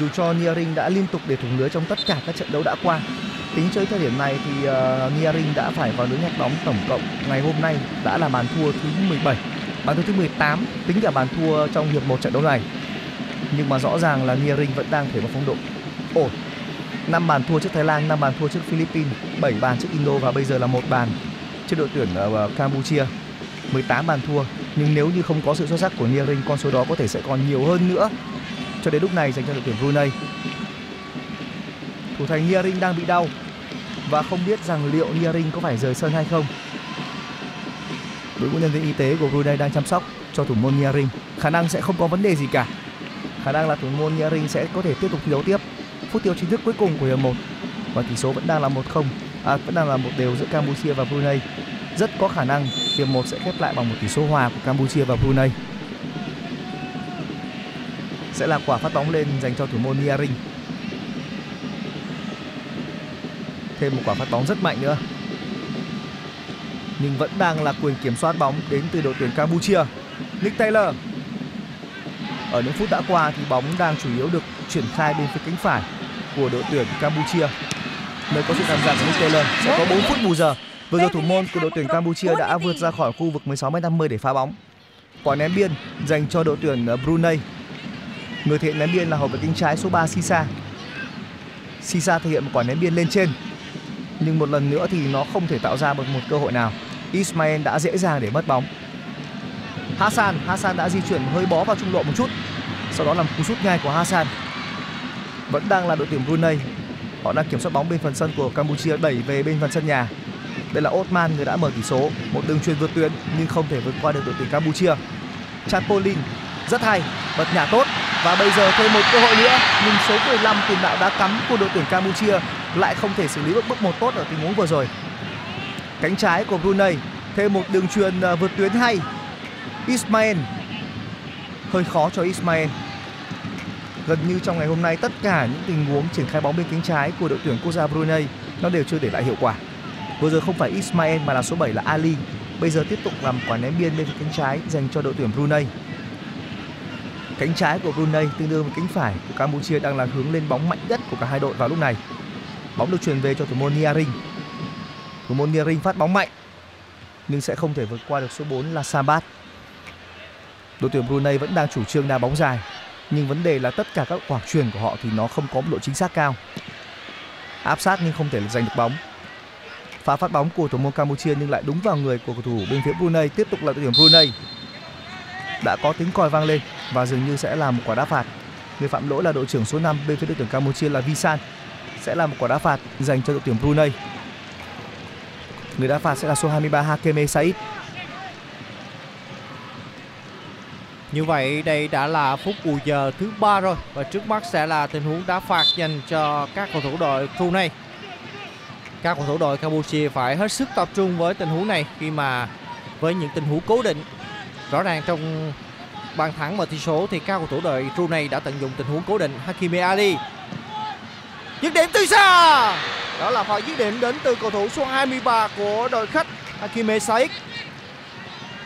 Dù cho Niarin đã liên tục để thủng lưới trong tất cả các trận đấu đã qua. Tính tới thời điểm này thì Niarin đã phải vào lưới nhặt bóng tổng cộng ngày hôm nay đã là bàn thua thứ 17, bàn thua thứ 18, tính cả bàn thua trong hiệp 1 trận đấu này. Nhưng mà rõ ràng là Niarin vẫn đang thể một phong độ ổn. 5 bàn thua trước Thái Lan, 5 bàn thua trước Philippines, 7 bàn trước Indo và bây giờ là 1 bàn trước đội tuyển Campuchia. 18 bàn thua, nhưng nếu như không có sự xuất sắc của Niarin, con số đó có thể sẽ còn nhiều hơn nữa. Cho đến lúc này dành cho đội tuyển Brunei, thủ thành Niarin đang bị đau và không biết rằng liệu Niarin có phải rời sân hay không. Đội ngũ nhân viên y tế của Brunei đang chăm sóc cho thủ môn Niarin. Khả năng sẽ không có vấn đề gì cả. Khả năng là thủ môn Niarin sẽ có thể tiếp tục thi đấu tiếp. Phút thi đấu chính thức cuối cùng của hiệp 1 và tỷ số vẫn đang là 1-0, vẫn đang là 1-0 giữa Campuchia và Brunei. Rất có khả năng hiệp 1 sẽ khép lại bằng một tỷ số hòa của Campuchia và Brunei. Sẽ là quả phát bóng lên dành cho thủ môn Niarin. Thêm một quả phát bóng rất mạnh nữa. Nhưng vẫn đang là quyền kiểm soát bóng đến từ đội tuyển Campuchia. Nick Taylor. Ở những phút đã qua thì bóng đang chủ yếu được triển khai bên phía cánh phải của đội tuyển Campuchia, nơi có sự tham gia của Nick Taylor. Sẽ có 4 phút bù giờ. Vừa rồi thủ môn của đội tuyển Campuchia đã vượt ra khỏi khu vực 16m50 để phá bóng. Quả ném biên dành cho đội tuyển Brunei. Người thể hiện ném biên là hậu vệ cánh trái số 3 Sisa. Sisa thực hiện một quả ném biên lên trên. Nhưng một lần nữa thì nó không thể tạo ra được một cơ hội nào. Ismail đã dễ dàng để mất bóng. Hassan đã di chuyển hơi bó vào trung lộ một chút. Sau đó là một cú sút ngay của Hassan. vẫn đang là đội tuyển Brunei. Họ đang kiểm soát bóng bên phần sân của Campuchia, đẩy về bên phần sân nhà. Đây là Osman, người đã mở tỷ số. Một đường chuyền vượt tuyến nhưng không thể vượt qua được đội tuyển Campuchia. Chanpolin rất hay, bật nhả tốt. Và bây giờ thêm một cơ hội nữa, nhưng số 15 tiền đạo đá cắm của đội tuyển Campuchia lại không thể xử lý bước một tốt ở tình huống vừa rồi. Cánh trái của Brunei thêm một đường chuyền vượt tuyến hay. Ismail, hơi khó cho Ismail. Gần như trong ngày hôm nay, tất cả những tình huống triển khai bóng bên cánh trái của đội tuyển quốc gia Brunei nó đều chưa để lại hiệu quả. Vừa rồi không phải Ismail mà là số 7 là Ali. Bây giờ tiếp tục làm quả ném biên bên cánh trái dành cho đội tuyển Brunei. Cánh trái của Brunei tương đương với cánh phải của Campuchia đang là hướng lên bóng mạnh nhất của cả hai đội vào lúc này. Bóng được truyền về cho thủ môn Niarin. Thủ môn Niarin phát bóng mạnh nhưng sẽ không thể vượt qua được số 4 là Sambath. Đội tuyển Brunei vẫn đang chủ trương đá bóng dài, nhưng vấn đề là tất cả các quả truyền của họ thì nó không có một độ chính xác cao. Áp sát nhưng không thể giành được bóng. Pha phát bóng của thủ môn Campuchia nhưng lại đúng vào người của cầu thủ bên phía Brunei. Tiếp tục là đội tuyển Brunei. Đã có tiếng còi vang lên và dường như sẽ là một quả đá phạt. Người phạm lỗi là đội trưởng số 5 bên phía đội tuyển Campuchia là Visal. Sẽ là một quả đá phạt dành cho đội tuyển Brunei. Người đá phạt sẽ là số 23 Hakeme Said. Như vậy đây đã là phút bù giờ thứ 3 rồi. Và trước mắt sẽ là tình huống đá phạt dành cho các cầu thủ đội Brunei. Các cầu thủ đội Campuchia phải hết sức tập trung với tình huống này, khi mà với những tình huống cố định rõ ràng trong bàn thắng và tỷ số thì các cầu thủ đội Brunei đã tận dụng tình huống cố định. Hakeme Ali dứt điểm từ xa, đó là pha dứt điểm đến từ cầu thủ số 23 của đội khách Hakeme Said.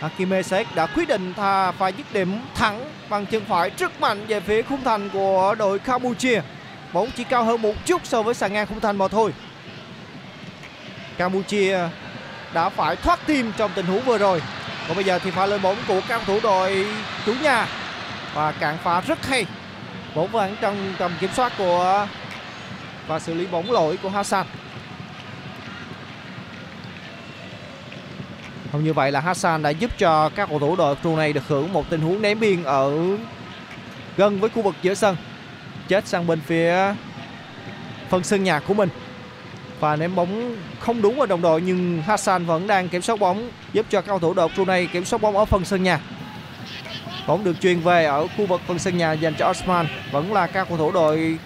Hakeme Said đã quyết định tha pha dứt điểm thẳng bằng chân phải rất mạnh về phía khung thành của đội Campuchia. Bóng chỉ cao hơn một chút so với sàn ngang khung thành mà thôi. Campuchia đã phải thoát tim trong tình huống vừa rồi. Còn bây giờ thì pha lên bóng của các thủ đội chủ nhà và cản phá rất hay. Bóng vẫn trong tầm kiểm soát của và xử lý bóng lỗi của Hassan. Không, như vậy là Hassan đã giúp cho các cầu thủ đội Brunei được hưởng một tình huống ném biên ở gần với khu vực giữa sân, chết sang bên phía phần sân nhà của mình. Và ném bóng không đúng vào đồng đội, nhưng Hassan vẫn đang kiểm soát bóng, giúp cho cầu thủ đội Brunei kiểm soát bóng ở phần sân nhà. Bóng được chuyền về ở khu vực phần sân nhà dành cho Osman. Vẫn là các cầu thủ đội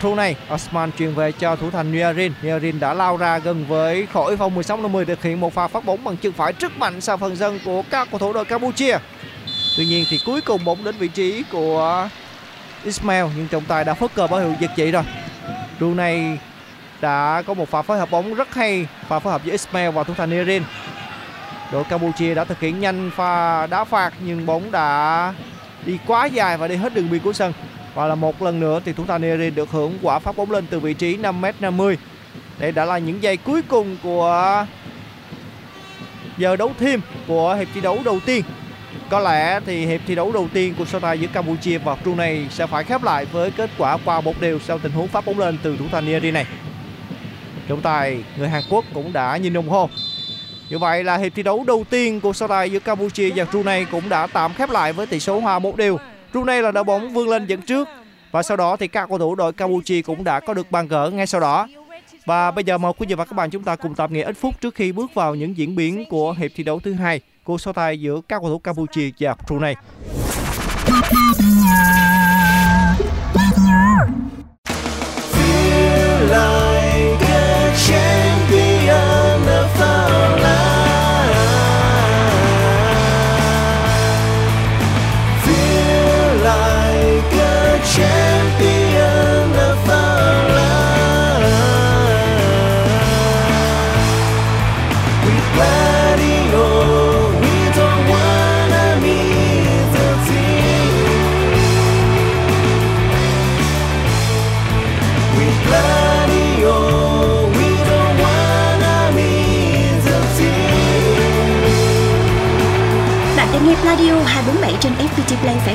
Brunei. Osman chuyền về cho thủ thành Niarin. Niarin đã lao ra gần với khỏi vòng 16-50, thực hiện một pha phát bóng bằng chân phải rất mạnh sang phần sân của các cầu thủ đội Campuchia. Tuy nhiên thì cuối cùng bóng đến vị trí của Ismail, nhưng trọng tài đã phất cờ báo hiệu giật chỉ rồi. Brunei đã có một pha phối hợp bóng rất hay, pha phối hợp giữa Ismail và thủ thành Niarin. Đội Campuchia đã thực hiện nhanh pha đá phạt nhưng bóng đã đi quá dài và đi hết đường biên của sân. Và là một lần nữa thì thủ thành Niarin được hưởng quả phát bóng lên từ vị trí 5m50. Đây đã là những giây cuối cùng của giờ đấu thêm của hiệp thi đấu đầu tiên. Có lẽ thì hiệp thi đấu đầu tiên của so tài giữa Campuchia và Brunei sẽ phải khép lại với kết quả qua 1-1 sau tình huống phát bóng lên từ thủ thành Niarin này. Trọng tài người Hàn Quốc cũng đã nhìn đồng hồ. Như vậy là hiệp thi đấu đầu tiên của so tài giữa Campuchia và Brunei cũng đã tạm khép lại với tỷ số hòa 1-1. Brunei là đội bóng vươn lên dẫn trước và sau đó thì các cầu thủ đội Campuchia cũng đã có được bàn gỡ ngay sau đó. Và bây giờ mời quý vị và các bạn chúng ta cùng tạm nghỉ ít phút trước khi bước vào những diễn biến của hiệp thi đấu thứ hai của so tài giữa các cầu thủ Campuchia và Brunei. Radio 247 trên FPT Play phải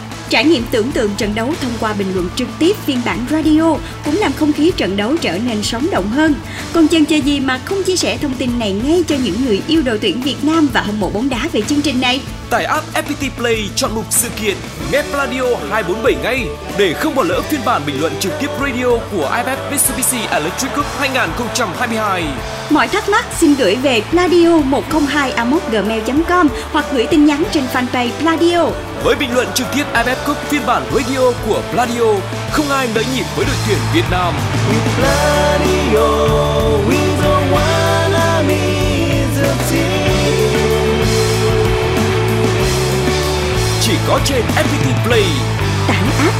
Trải nghiệm tưởng tượng trận đấu thông qua bình luận trực tiếp phiên bản radio cũng làm không khí trận đấu trở nên sống động hơn. Còn chần chờ gì mà không chia sẻ thông tin này ngay cho những người yêu đội tuyển Việt Nam và hâm mộ bóng đá về chương trình này? Tải app FPT Play, chọn mục sự kiện, nghe Radio 247 ngay để không bỏ lỡ phiên bản bình luận trực tiếp radio của AFF Mitsubishi Electric Cup 2022. Mọi thắc mắc xin gửi về pladio102@gmail.com hoặc gửi tin nhắn trên fanpage Pladio. Với bình luận trực tiếp AFF Cup phiên bản radio của Pladio, không ai đỡ nhịp với đội tuyển Việt Nam. Chỉ có trên FPT Play. Tải app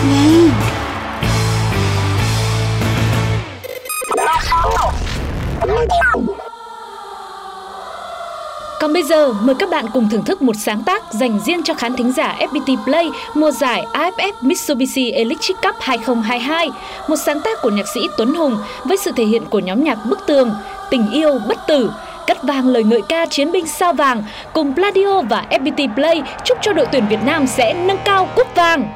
ngay. Còn bây giờ, mời các bạn cùng thưởng thức một sáng tác dành riêng cho khán thính giả FPT Play mùa giải AFF Mitsubishi Electric Cup 2022, một sáng tác của nhạc sĩ Tuấn Hùng với sự thể hiện của nhóm nhạc Bức Tường, Tình Yêu Bất Tử, cắt vang lời ngợi ca chiến binh sao vàng. Cùng Pladio và FPT Play chúc cho đội tuyển Việt Nam sẽ nâng cao cúp vàng.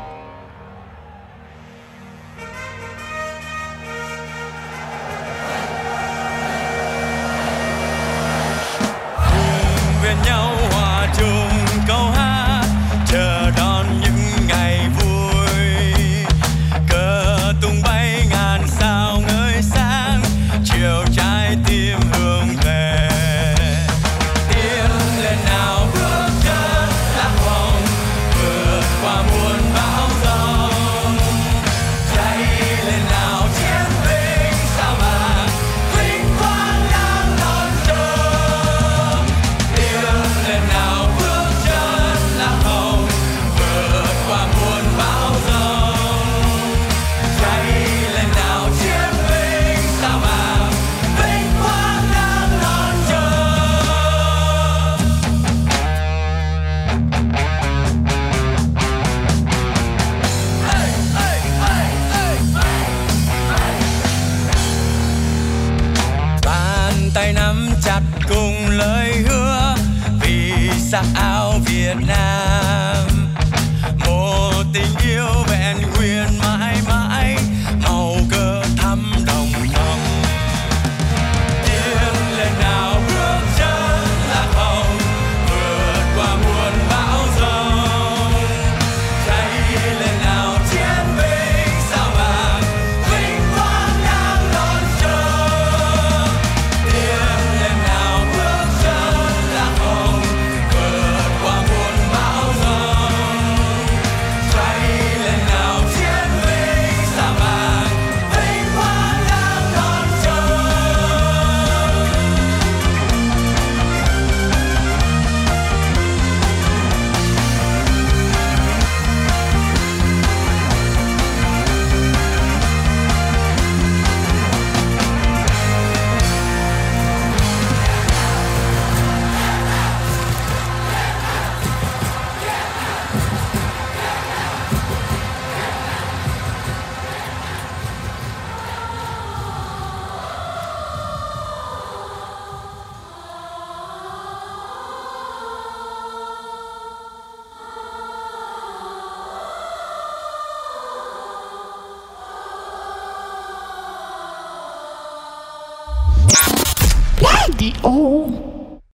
Oh.